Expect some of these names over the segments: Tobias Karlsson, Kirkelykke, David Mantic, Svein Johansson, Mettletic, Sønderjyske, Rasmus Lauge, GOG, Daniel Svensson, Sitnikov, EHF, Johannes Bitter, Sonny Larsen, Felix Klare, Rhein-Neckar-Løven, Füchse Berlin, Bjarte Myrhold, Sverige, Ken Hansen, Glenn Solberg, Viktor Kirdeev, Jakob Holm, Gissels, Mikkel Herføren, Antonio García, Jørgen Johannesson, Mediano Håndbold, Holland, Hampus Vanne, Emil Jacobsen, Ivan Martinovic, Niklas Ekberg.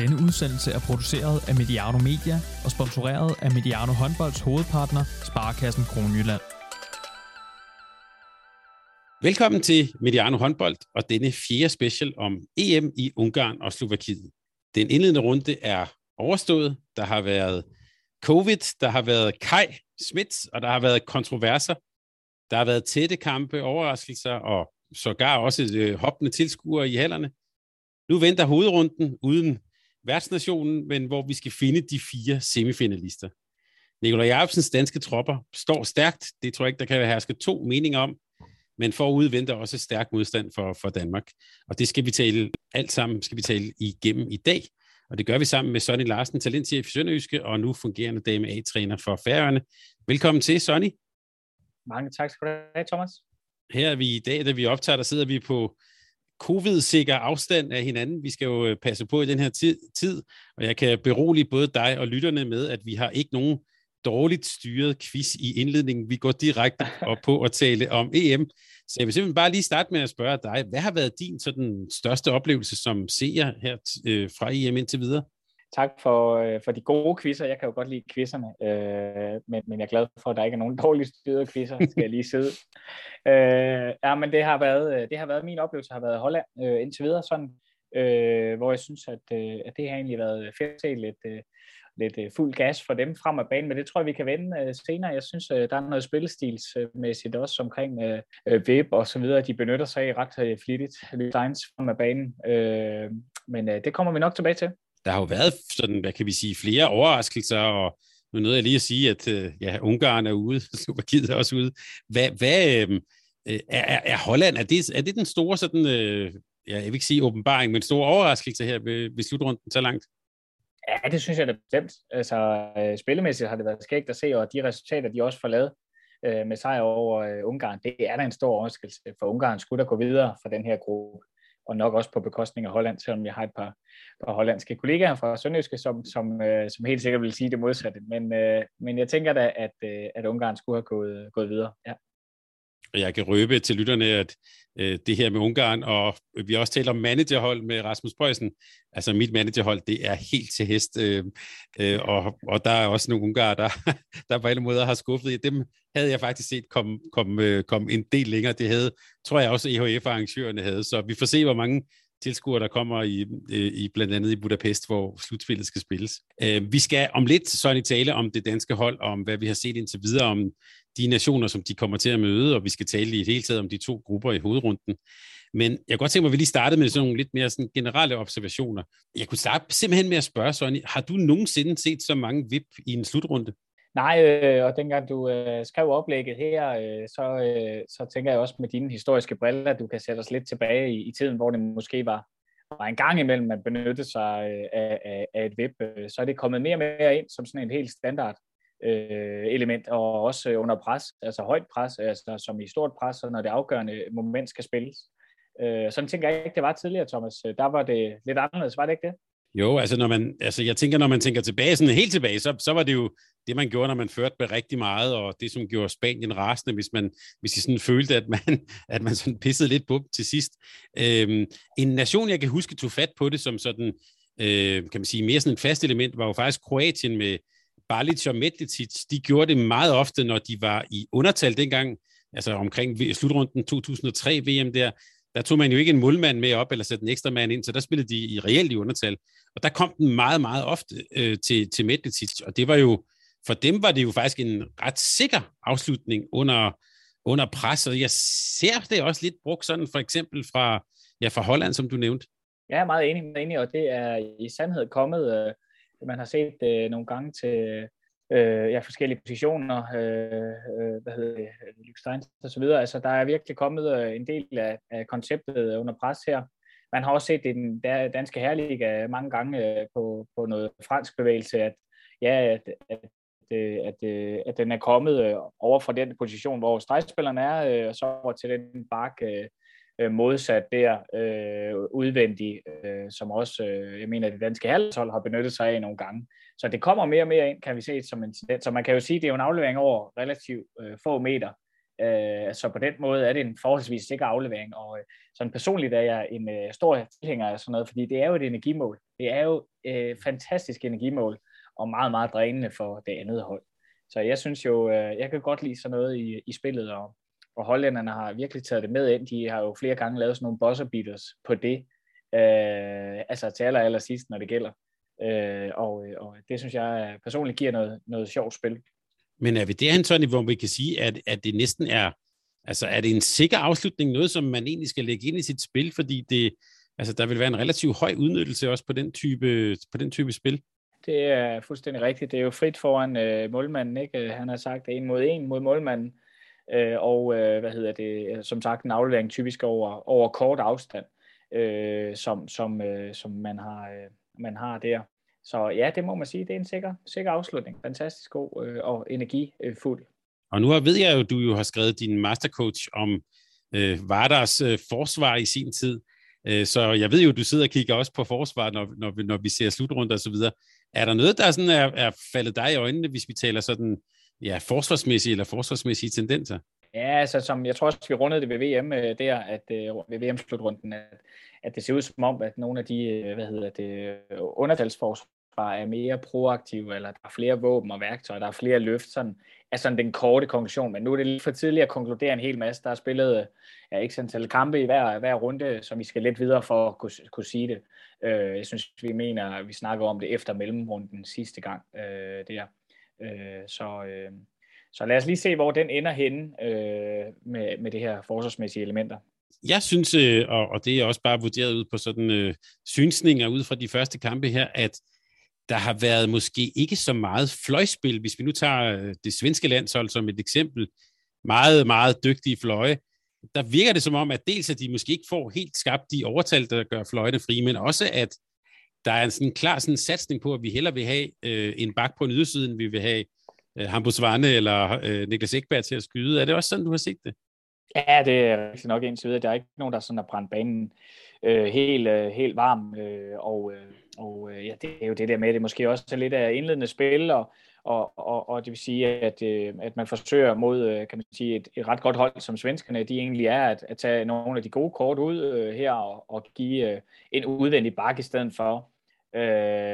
Denne udsendelse er produceret af Mediano Media og sponsoreret af Mediano Håndbolds hovedpartner, Sparkassen Kronjylland. Velkommen til Mediano Håndbold og denne fjerde special om EM i Ungarn og Slovakiet. Den indledende runde er overstået. Der har været covid, der har været Kai Smits, og der har været kontroverser. Der har været tætte kampe, overraskelser og sågar også hoppende tilskuere i hallerne. Nu venter hovedrunden uden værtsnationen, men hvor vi skal finde de fire semifinalister. Nikolaj Jacobsens danske tropper står stærkt. Det tror jeg ikke, der kan herske to meninger om. Men forude venter også stærk modstand for Danmark. Og det skal vi tale alt sammen igennem i dag. Og det gør vi sammen med Sonny Larsen, talentchef i Sønderjyske, og nu fungerende dame A-træner for Færøerne. Velkommen til, Sonny. Mange tak skal du have, Thomas. Her er vi i dag, da vi optager, der sidder vi på covid-sikker afstand af hinanden. Vi skal jo passe på i den her tid, og jeg kan berolige både dig og lytterne med, at vi har ikke nogen dårligt styret quiz i indledningen. Vi går direkte op på at tale om EM. Så jeg vil simpelthen bare lige starte med at spørge dig, hvad har været din sådan største oplevelse som seer her fra EM indtil videre? Tak for de gode quizzer. Jeg kan jo godt lide quizzerne, men jeg er glad for, at der ikke er nogen dårligt styrede quizzer, skal jeg lige sidde. Men det har været min oplevelse, har været Holland indtil videre, sådan, hvor jeg synes, at det har egentlig været fedt at se lidt fuld gas for dem frem af banen, men det tror jeg, vi kan vende senere. Jeg synes, der er noget spillestilsmæssigt også omkring web og så videre, de benytter sig af ret flittigt lines frem af banen, men det kommer vi nok tilbage til. Der har jo været sådan, hvad kan vi sige, flere overraskelser, og nu nåede jeg lige at sige, at Ungarn er ude, Slovakiet er også ude. Hvad er Holland? Er det den store sådan, jeg vil ikke sige åbenbaring, men store overraskelse her ved slutrunden så langt? Ja, det synes jeg da bestemt. Altså, spillemæssigt har det været skægt at se, og de resultater, de også får lavet med sejr over Ungarn, det er da en stor overraskelse for Ungarn skulle der gå videre fra den her gruppe. Og nok også på bekostning af Holland, selvom jeg har et par hollandske kollegaer fra Sønderjyske, som helt sikkert vil sige det modsatte. Men jeg tænker da, at Ungarn skulle have gået videre. Ja. Og jeg kan røbe til lytterne, at det her med Ungarn, og vi også taler om managerhold med Rasmus Preussen. Altså mit managerhold, det er helt til hest. Og der er også nogle ungarer, der på alle måder har skuffet. Dem havde jeg faktisk set komme en del længere. Det havde, tror jeg også, EHF-arrangørerne havde. Så vi får se, hvor mange tilskuere, der kommer i blandt andet i Budapest, hvor slutspillet skal spilles. Vi skal om lidt sådan i tale om det danske hold, om hvad vi har set indtil videre, om de nationer, som de kommer til at møde, og vi skal tale i et hele taget om de to grupper i hovedrunden. Men jeg kan godt tænke mig, at vi lige startede med sådan nogle lidt mere sådan generelle observationer. Jeg kunne starte simpelthen med at spørge, Sonny, har du nogensinde set så mange vip i en slutrunde? Nej, og dengang du skrev oplægget her, så tænker jeg også med dine historiske briller, at du kan sætte os lidt tilbage i tiden, hvor det måske var en gang imellem, man benyttede sig af et vip. Så er det kommet mere og mere ind som sådan en helt standard element, og også under pres, altså højt pres, altså som i stort pres, når det afgørende moment skal spilles. Sådan tænker jeg ikke, det var tidligere, Thomas. Der var det lidt anderledes, var det ikke det? Jo, altså jeg tænker, når man tænker tilbage, sådan helt tilbage, så var det jo det, man gjorde, når man førte med rigtig meget, og det, som gjorde Spanien rasende, hvis de sådan følte, at man sådan pissede lidt på til sidst. En nation, jeg kan huske, tog fat på det som sådan, kan man sige, mere sådan et fast element, var jo faktisk Kroatien med Balic og Mettletic. De gjorde det meget ofte, når de var i undertal dengang, altså omkring slutrunden 2003 VM der tog man jo ikke en målmand med op, eller satte en ekstra mand ind, så der spillede de reelt i undertal. Og der kom den meget, meget ofte til Mettletic, og det var jo, for dem var det jo faktisk en ret sikker afslutning under pres, og jeg ser det også lidt brugt sådan, for eksempel fra Holland, som du nævnte. Jeg er meget enig, og det er i sandhed kommet, man har set nogle gange til forskellige positioner, Lyksteins og så videre. Altså, der er virkelig kommet en del af konceptet under pres her. Man har også set i den danske herreliga mange gange på noget fransk bevægelse, at den er kommet over fra den position, hvor stregspilleren er, og så over til den bakke, modsat der udvendig, som også, jeg mener, det danske halvhold har benyttet sig af nogle gange. Så det kommer mere og mere ind, kan vi se, som en tendens. Så man kan jo sige, det er jo en aflevering over relativt få meter, Så på den måde er det en forholdsvis sikker aflevering, og sådan personligt er jeg en stor tilhænger af sådan noget, fordi det er jo et energimål. Det er jo et fantastisk energimål, og meget, meget drænende for det andet hold. Så jeg synes jo, jeg kan godt lide sådan noget i spillet, og hollænderne har virkelig taget det med ind. De har jo flere gange lavet sådan nogle buzzer beaters på det, altså til allersidst, når det gælder. Og det synes jeg personligt giver noget sjovt spil. Men er vi derhen, Sonny, hvor vi kan sige, at det næsten er, altså er det en sikker afslutning, noget som man egentlig skal lægge ind i sit spil, fordi det, altså der vil være en relativt høj udnyttelse også på den type spil? Det er fuldstændig rigtigt. Det er jo frit foran målmanden, ikke? Han har sagt 1 mod 1 mod målmanden, og som sagt en aflevering typisk over kort afstand, som man har der. Så ja, det må man sige, det er en sikker afslutning. Fantastisk god og energifuld. Og nu ved jeg jo, du jo har skrevet din mastercoach om Vardars forsvar i sin tid. Så jeg ved jo, du sidder og kigger også på forsvar, når vi ser slutrunder og så videre. Er der noget, der sådan er faldet dig i øjnene, hvis vi taler sådan ja, forsvarsmæssige tendenser? Ja, altså som jeg tror også, vi rundede det ved VM der, ved VM-slutrunden, at det ser ud som om, at nogle af de undertalsforsvar er mere proaktive, eller der er flere våben og værktøjer, der er flere løft, sådan er sådan den korte konklusion. Men nu er det lige for tidligt at konkludere en hel masse. Der er spillet ikke sådan tal kampe i hver runde, som vi skal lidt videre for at kunne sige det. Jeg synes, vi snakker om det efter mellemrunden sidste gang der. Så lad os lige se, hvor den ender henne med det her forsvarsmæssige elementer. Jeg synes, og det er også bare vurderet ud på sådan synsninger ud fra de første kampe her, at der har været måske ikke så meget fløjspil. Hvis vi nu tager det svenske landshold som et eksempel, meget, meget dygtige fløje, der virker det som om, at dels at de måske ikke får helt skabt de overtal, der gør fløjene frie, men også at der er en sådan klar sådan satsning på, at vi hellere vil have en bak på en yderside, end vi vil have Hambo Svane eller Niklas Ekberg til at skyde. Er det også sådan, du har set det? Ja, det er rigtig nok indtil videre. Der er ikke nogen, der sådan har brændt banen helt varm. Og det er jo det der med, det måske også er lidt af indledende spil, og det vil sige, at man forsøger mod, kan man sige, et ret godt hold, som svenskerne de egentlig er, at tage nogle af de gode kort ud her og give en udvendig bak i stedet for.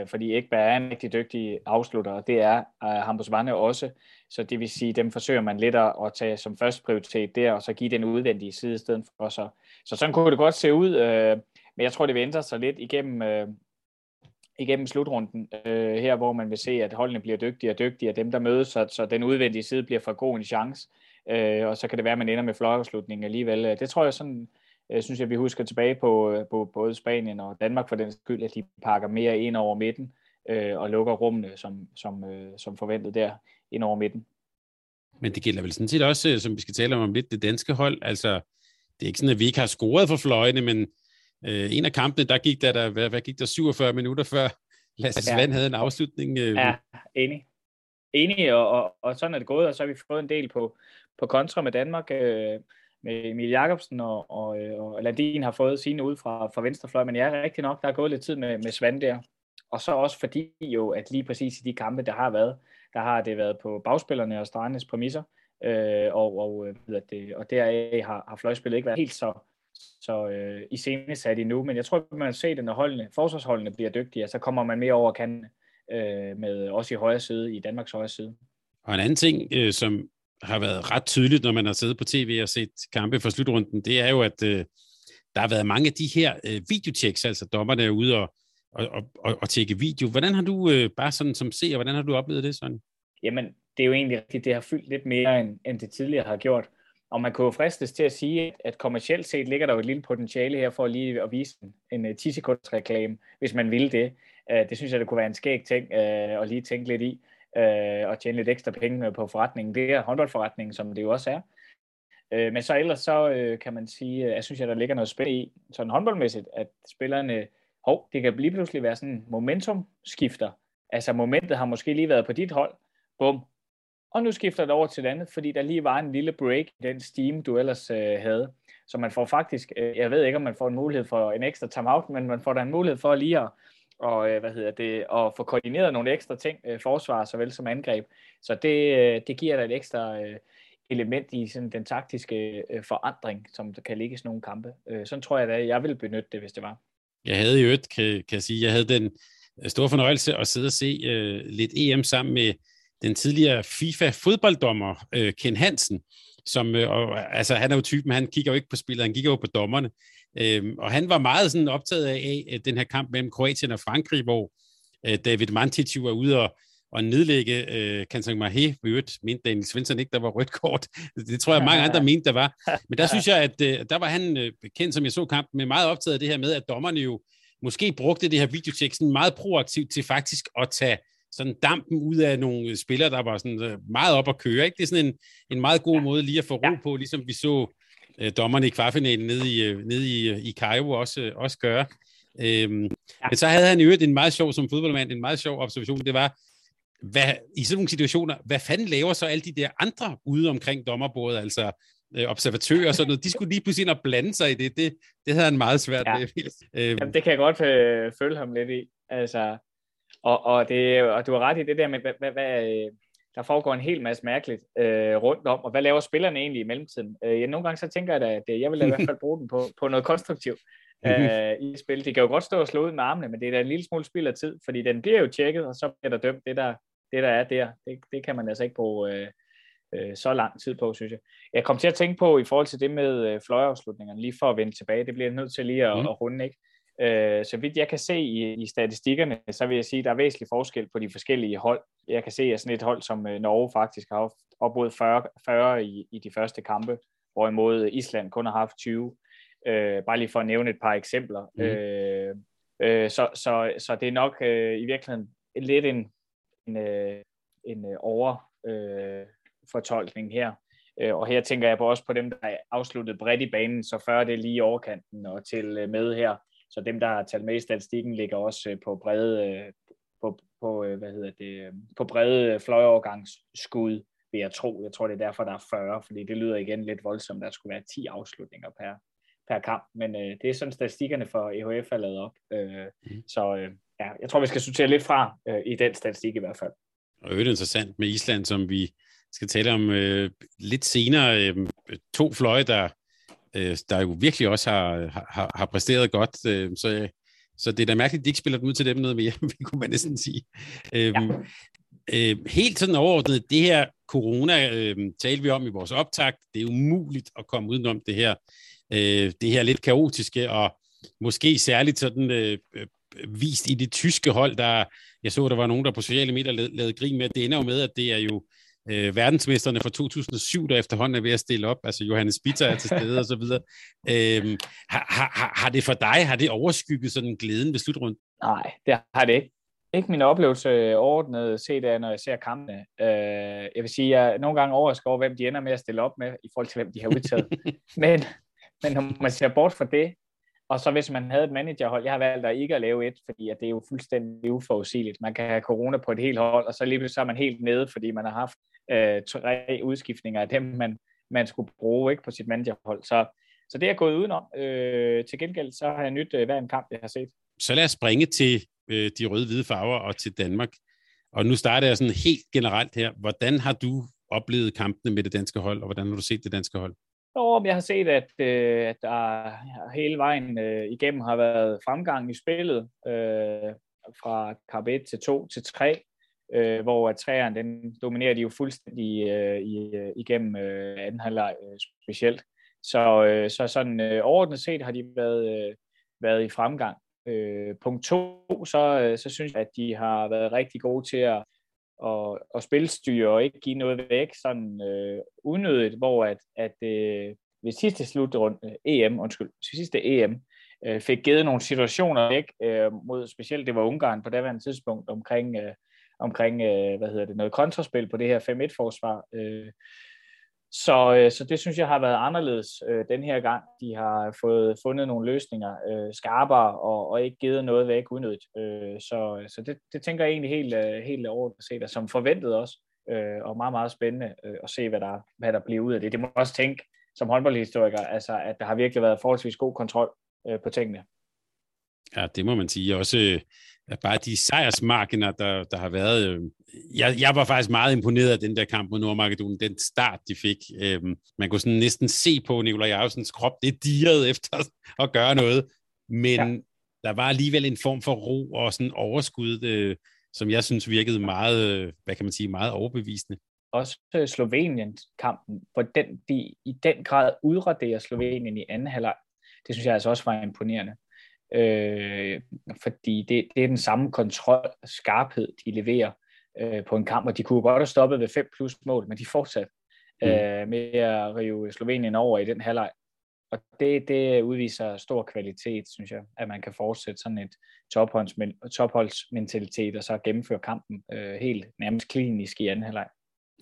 Fordi Ekberg er en rigtig dygtig afslutter, og det er Hampus Vanne også, så det vil sige, dem forsøger man lidt at tage som første prioritet der, og så give den udvendige side i stedet for. Så sådan kunne det godt se ud, men jeg tror, det vil ændre sig lidt igennem slutrunden, her hvor man vil se, at holdene bliver dygtigere og dygtigere, dem der mødes, så den udvendige side bliver for god en chance, og så kan det være, at man ender med fløjafslutningen alligevel. Det tror jeg sådan... Jeg synes, at vi husker tilbage på både Spanien og Danmark for den skyld, at de pakker mere ind over midten og lukker rummene, som forventet der, ind over midten. Men det gælder vel sådan set også, som vi skal tale om lidt, det danske hold. Altså, det er ikke sådan, at vi ikke har scoret for fløjene, men en af kampene, der gik der 47 minutter før Lasse Svand havde en afslutning. Ja, enig. Enig, og sådan er det gået, og så har vi fået en del på kontra med Danmark, med Emil Jacobsen og Landin har fået sine ud fra venstrefløj, men jeg er rigtig nok, der er gået lidt tid med Svand der. Og så også fordi jo, at lige præcis i de kampe, der har det været på bagspillerne og strengernes præmisser, og deraf har fløjspillet ikke været helt så iscenesat endnu, men jeg tror, at man ser det, når forsvarsholdene bliver dygtige, så kommer man mere over kanten, med også i højre side, i Danmarks højre side. Og en anden ting, som har været ret tydeligt, når man har siddet på tv og set kampe for slutrunden, det er jo, at der har været mange af de her videotjeks, altså dommerne er ude og tjekke video. Hvordan har du, bare sådan som seer, hvordan har du oplevet det sådan? Jamen, det er jo egentlig rigtigt, det har fyldt lidt mere, end det tidligere har gjort. Og man kunne jo fristes til at sige, at kommercielt set ligger der jo et lille potentiale her for lige at vise en 10 sekunders reklame, hvis man ville det. Det synes jeg, det kunne være en skæg ting at lige tænke lidt i. Og tjene lidt ekstra penge på forretningen. Det er håndboldforretningen, som det jo også er. Men så ellers, så kan man sige, jeg synes, at der ligger noget spil i, sådan håndboldmæssigt, at spillerne, det kan lige pludselig være sådan momentum-skifter. Altså momentet har måske lige været på dit hold, bum, og nu skifter det over til et andet, fordi der lige var en lille break i den steam, du ellers havde. Så man får faktisk, jeg ved ikke, om man får en mulighed for en ekstra timeout, men man får da en mulighed for lige at og få koordineret nogle ekstra ting, forsvar såvel som angreb. Så det giver dig et ekstra element i sådan den taktiske forandring, som der kan ligge i sådan nogle kampe. Sådan tror jeg da, jeg ville benytte det, hvis det var. Jeg havde jo et, kan jeg sige, jeg havde den store fornøjelse at sidde og se lidt EM sammen med den tidligere FIFA-fodbolddommer Ken Hansen, som, altså han er jo typen, han kigger jo ikke på spillet, han kigger jo på dommerne, og han var meget sådan optaget af den her kamp mellem Kroatien og Frankrig, hvor David Mantic var ude og nedlægge Kansan Mahé, mente Daniel Svensson ikke, der var rødt kort. Det tror jeg, mange andre mente, der var. Men der synes jeg, at der var han kendt, som jeg så kampen, med meget optaget af det her med, at dommerne jo måske brugte det her videotjek sådan meget proaktivt til faktisk at tage sådan dampen ud af nogle spillere, der var sådan meget op at køre. Ikke? Det er sådan en meget god måde lige at få ro på, ligesom vi så dommerne i kvartfinalen nede i Cairo også gøre. Men så havde han i øvrigt en meget sjov, som fodboldmand, en meget sjov observation. Det var, i sådan nogle situationer, hvad fanden laver så alle de der andre ude omkring dommerbordet, altså observatører og sådan noget, de skulle lige pludselig ind og blande sig i det. Det havde han meget svært ved. Jamen, det kan jeg godt følge ham lidt i. Altså, og du har ret i det der med, hvad der foregår en hel masse mærkeligt rundt om, og hvad laver spillerne egentlig i mellemtiden? Nogle gange så tænker jeg da, at jeg vil i hvert fald bruge den på noget konstruktivt i spil. De kan jo godt stå og slå ud med armene, men det er da en lille smule spild af tid, fordi den bliver jo tjekket, og så bliver der dømt det der er der. Det kan man altså ikke bruge så lang tid på, synes jeg. Jeg kom til at tænke på i forhold til det med fløjafslutningerne, lige for at vende tilbage. Det bliver jeg nødt til lige at runde, ikke? Så vidt jeg kan se i statistikkerne, så vil jeg sige, at der er væsentlig forskel på de forskellige hold. Jeg kan se, at sådan et hold som Norge faktisk har haft op mod 40 i de første kampe, hvorimod Island kun har haft 20. Bare lige for at nævne et par eksempler. Så det er nok i virkeligheden lidt en overfortolkning her. Og her tænker jeg også på dem, der er afsluttet bredt i banen, så 40 det er lige i overkanten og til med her. Så dem, der har talt med i statistikken, ligger også på brede, på brede fløjovergangsskud, vil jeg tro. Jeg tror, det er derfor, der er 40, fordi det lyder igen lidt voldsomt, der skulle være 10 afslutninger per kamp. Men det er sådan, statistikkerne for EHF er lavet op. Jeg tror, vi skal sortere lidt fra i den statistik i hvert fald. Og det er interessant med Island, som vi skal tale om lidt senere. To fløje, der jo virkelig også har præsteret godt, så det er da mærkeligt, at de ikke spiller dem ud til dem noget mere, kunne man næsten sige. Helt sådan overordnet, det her corona talte vi om i vores optakt, det er umuligt at komme udenom det her, lidt kaotiske, og måske særligt sådan vist i det tyske hold, jeg så, der var nogen, der på sociale medier lavede grin med, at det ender jo med, at det er jo verdensmesterne fra 2007, der efterhånden er ved at stille op, altså Johannes Bitter er til stede og så videre. Har det for dig, har det overskygget sådan glæden ved slutrunden? Nej, det har det ikke. Ikke min oplevelse ordnet set af, når jeg ser kampene. Jeg vil sige, at jeg nogle gange overrasker over, hvem de ender med at stille op med, i forhold til hvem de har udtaget. men når man ser bort fra det, og så hvis man havde et managerhold, jeg har valgt at ikke at lave et, fordi at det er jo fuldstændig uforudsigeligt. Man kan have corona på et helt hold, og så lige pludselig er man helt nede, fordi man har haft 3 udskiftninger af dem, man skulle bruge, ikke, på sit managerhold. Så det er gået udenom. Til gengæld, så har jeg nyt hver en kamp, jeg har set. Så lad os springe til de røde-hvide farver og til Danmark. Og nu starter jeg sådan helt generelt her. Hvordan har du oplevet kampene med det danske hold, og hvordan har du set det danske hold? Jeg har set, at der hele vejen igennem har været fremgang i spillet fra kamp 1 til 2 til 3, hvor træerne den dominerer de jo fuldstændig igennem anden halvleg specielt. Så sådan overordnet set har de været i fremgang. Punkt 2, så synes jeg, at de har været rigtig gode til at spilstyre og ikke give noget væk sådan unødigt, hvor at ved sidste slutrunde EM fik givet nogle situationer væk mod, specielt det var Ungarn på daværende tidspunkt, omkring noget kontraspil på det her 5-1 forsvar. Så det synes jeg har været anderledes den her gang. De har fundet nogle løsninger skarpere og ikke givet noget væk unødigt. Så det tænker jeg egentlig helt overordnet set, og som forventet også, og meget, meget spændende at se, hvad der bliver ud af det. Det må man også tænke som håndboldhistoriker, altså at der har virkelig været forholdsvis god kontrol på tingene. Ja, det må man sige. Også Bare de sejrsmarkiner, der har været. Jeg var faktisk meget imponeret af den der kamp mod Nordmakedonien, den start, de fik. Man kunne sådan næsten se på Nikolaj Jacobsens krop, det dirrede efter at gøre noget. Men der var alligevel en form for ro og sådan overskud, som jeg synes virkede meget, hvad kan man sige, meget overbevisende. Også Slovenien-kampen, hvordan de i den grad udraderer Slovenien i anden halvleg. Det synes jeg altså også var imponerende. Fordi det er den samme kontrol og skarphed, de leverer på en kamp, og de kunne godt have stoppet ved 5+-mål, men de fortsatte med at rive Slovenien over i den halvleg. Og det udviser stor kvalitet, synes jeg, at man kan fortsætte sådan et topholdsmentalitet og så gennemføre kampen helt nærmest klinisk i anden halvleg.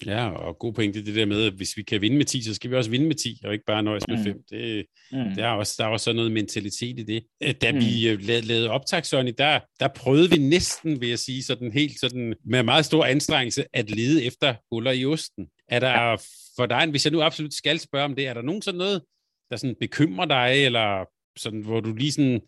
Ja, og god pointe det der med, at hvis vi kan vinde med 10, så skal vi også vinde med 10, og ikke bare nøjes med 5. Der er også sådan noget mentalitet i det. Da vi lavede optag, Sonny, der prøvede vi næsten, vil jeg sige, sådan helt sådan med meget stor anstrengelse at lede efter huller i osten. Er der for dig, hvis jeg nu absolut skal spørge om det, er der nogen sådan noget, der sådan bekymrer dig, eller sådan, hvor du lige sådan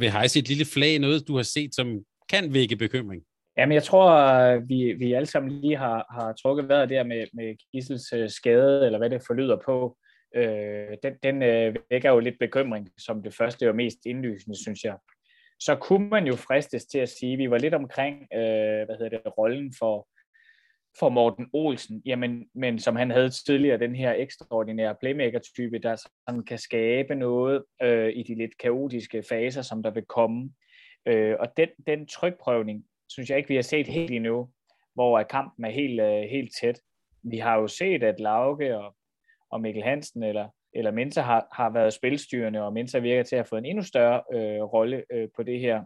vil hejse et lille flag, noget du har set, som kan vække bekymring? Jamen, jeg tror, vi alle sammen lige har trukket vejret der med Gissels skade, eller hvad det forlyder på. Den vækker jo lidt bekymring, som det første og mest indlysende, synes jeg. Så kunne man jo fristes til at sige, at vi var lidt omkring rollen for Morten Olsen, jamen, men som han havde tidligere, den her ekstraordinære playmaker-type, der sådan kan skabe noget i de lidt kaotiske faser, som der vil komme. Og den trykprøvning, synes jeg ikke, vi har set helt endnu, hvor kampen er helt tæt. Vi har jo set, at Lauge og Mikkel Hansen eller Mente har været spilstyrende, og Mente virker til at have fået en endnu større rolle på det her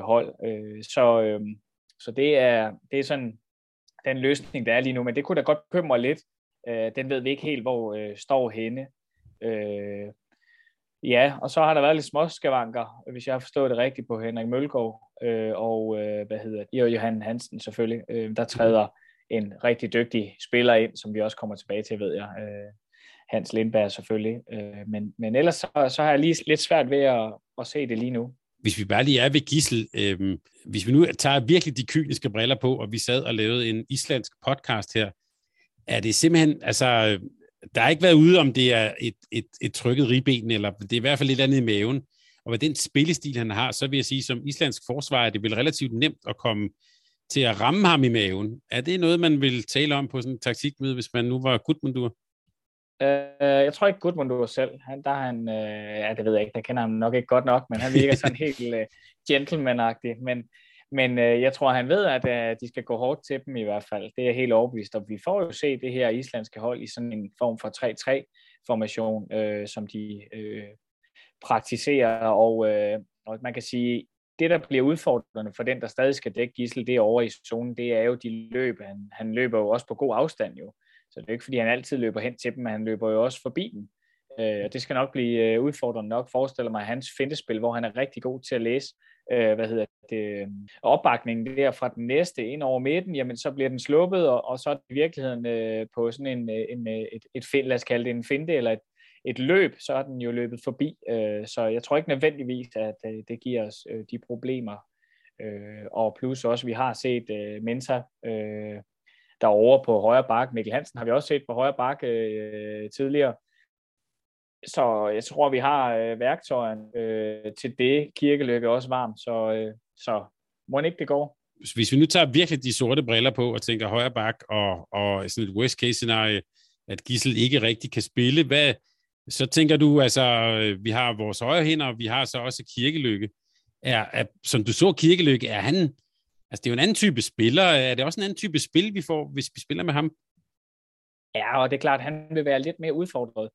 hold. Så det er sådan den løsning, der er lige nu, men det kunne da godt bekymre lidt. Den ved vi ikke helt, hvor står henne. Ja, og så har der været lidt småskavanker, hvis jeg har forstået det rigtigt, på Henrik Mølgaard og Johan Hansen selvfølgelig. Der træder en rigtig dygtig spiller ind, som vi også kommer tilbage til, ved jeg. Hans Lindberg selvfølgelig. Men ellers så har jeg lige lidt svært ved at se det lige nu. Hvis vi bare lige er ved Gissel, hvis vi nu tager virkelig de kyniske briller på, og vi sad og lavede en islandsk podcast her, er det simpelthen, altså... Der har ikke været ude, om det er et trykket ribben, eller det er i hvert fald lidt andet i maven. Og med den spillestil, han har, så vil jeg sige, som islandsk forsvarer, det vil relativt nemt at komme til at ramme ham i maven. Er det noget, man vil tale om på sådan en taktikmøde, hvis man nu var Gudmundur? Jeg tror ikke Gudmundur selv. Det ved jeg ikke, der kender ham nok ikke godt nok, men han virker sådan helt gentleman-agtig. Men jeg tror, han ved, at de skal gå hårdt til dem i hvert fald. Det er helt overbevist om. Vi får jo se det her islandske hold i sådan en form for 3-3-formation, som de praktiserer. Og man kan sige, det, der bliver udfordrende for den, der stadig skal dække Gissel, det er over i zonen, det er jo de løb. Han løber jo også på god afstand jo. Så det er jo ikke, fordi han altid løber hen til dem, men han løber jo også forbi dem. Og det skal nok blive udfordrende nok, forestiller mig, hans fintespil, hvor han er rigtig god til at læse opbakningen der fra den næste ind over midten, jamen så bliver den sluppet, og så er det i virkeligheden på sådan et lad os kalde det en finte, eller et løb, så er den jo løbet forbi. Så jeg tror ikke nødvendigvis, at det giver os de problemer. Og plus også, vi har set Mensa derovre på højre bakke. Mikkel Hansen har vi også set på højre bakke tidligere. Så jeg tror, vi har værktøjerne til det. Kirkelykke også varmt, så må ikke det går. Hvis vi nu tager virkelig de sorte briller på og tænker højre bak og sådan et worst case scenario, at Gissel ikke rigtig kan spille, hvad så tænker du, altså vi har vores højre hænder, og vi har så også Kirkelykke. Som du så Kirkelykke, er han, altså det er jo en anden type spiller, er det også en anden type spil, vi får, hvis vi spiller med ham? Ja, og det er klart, han vil være lidt mere udfordret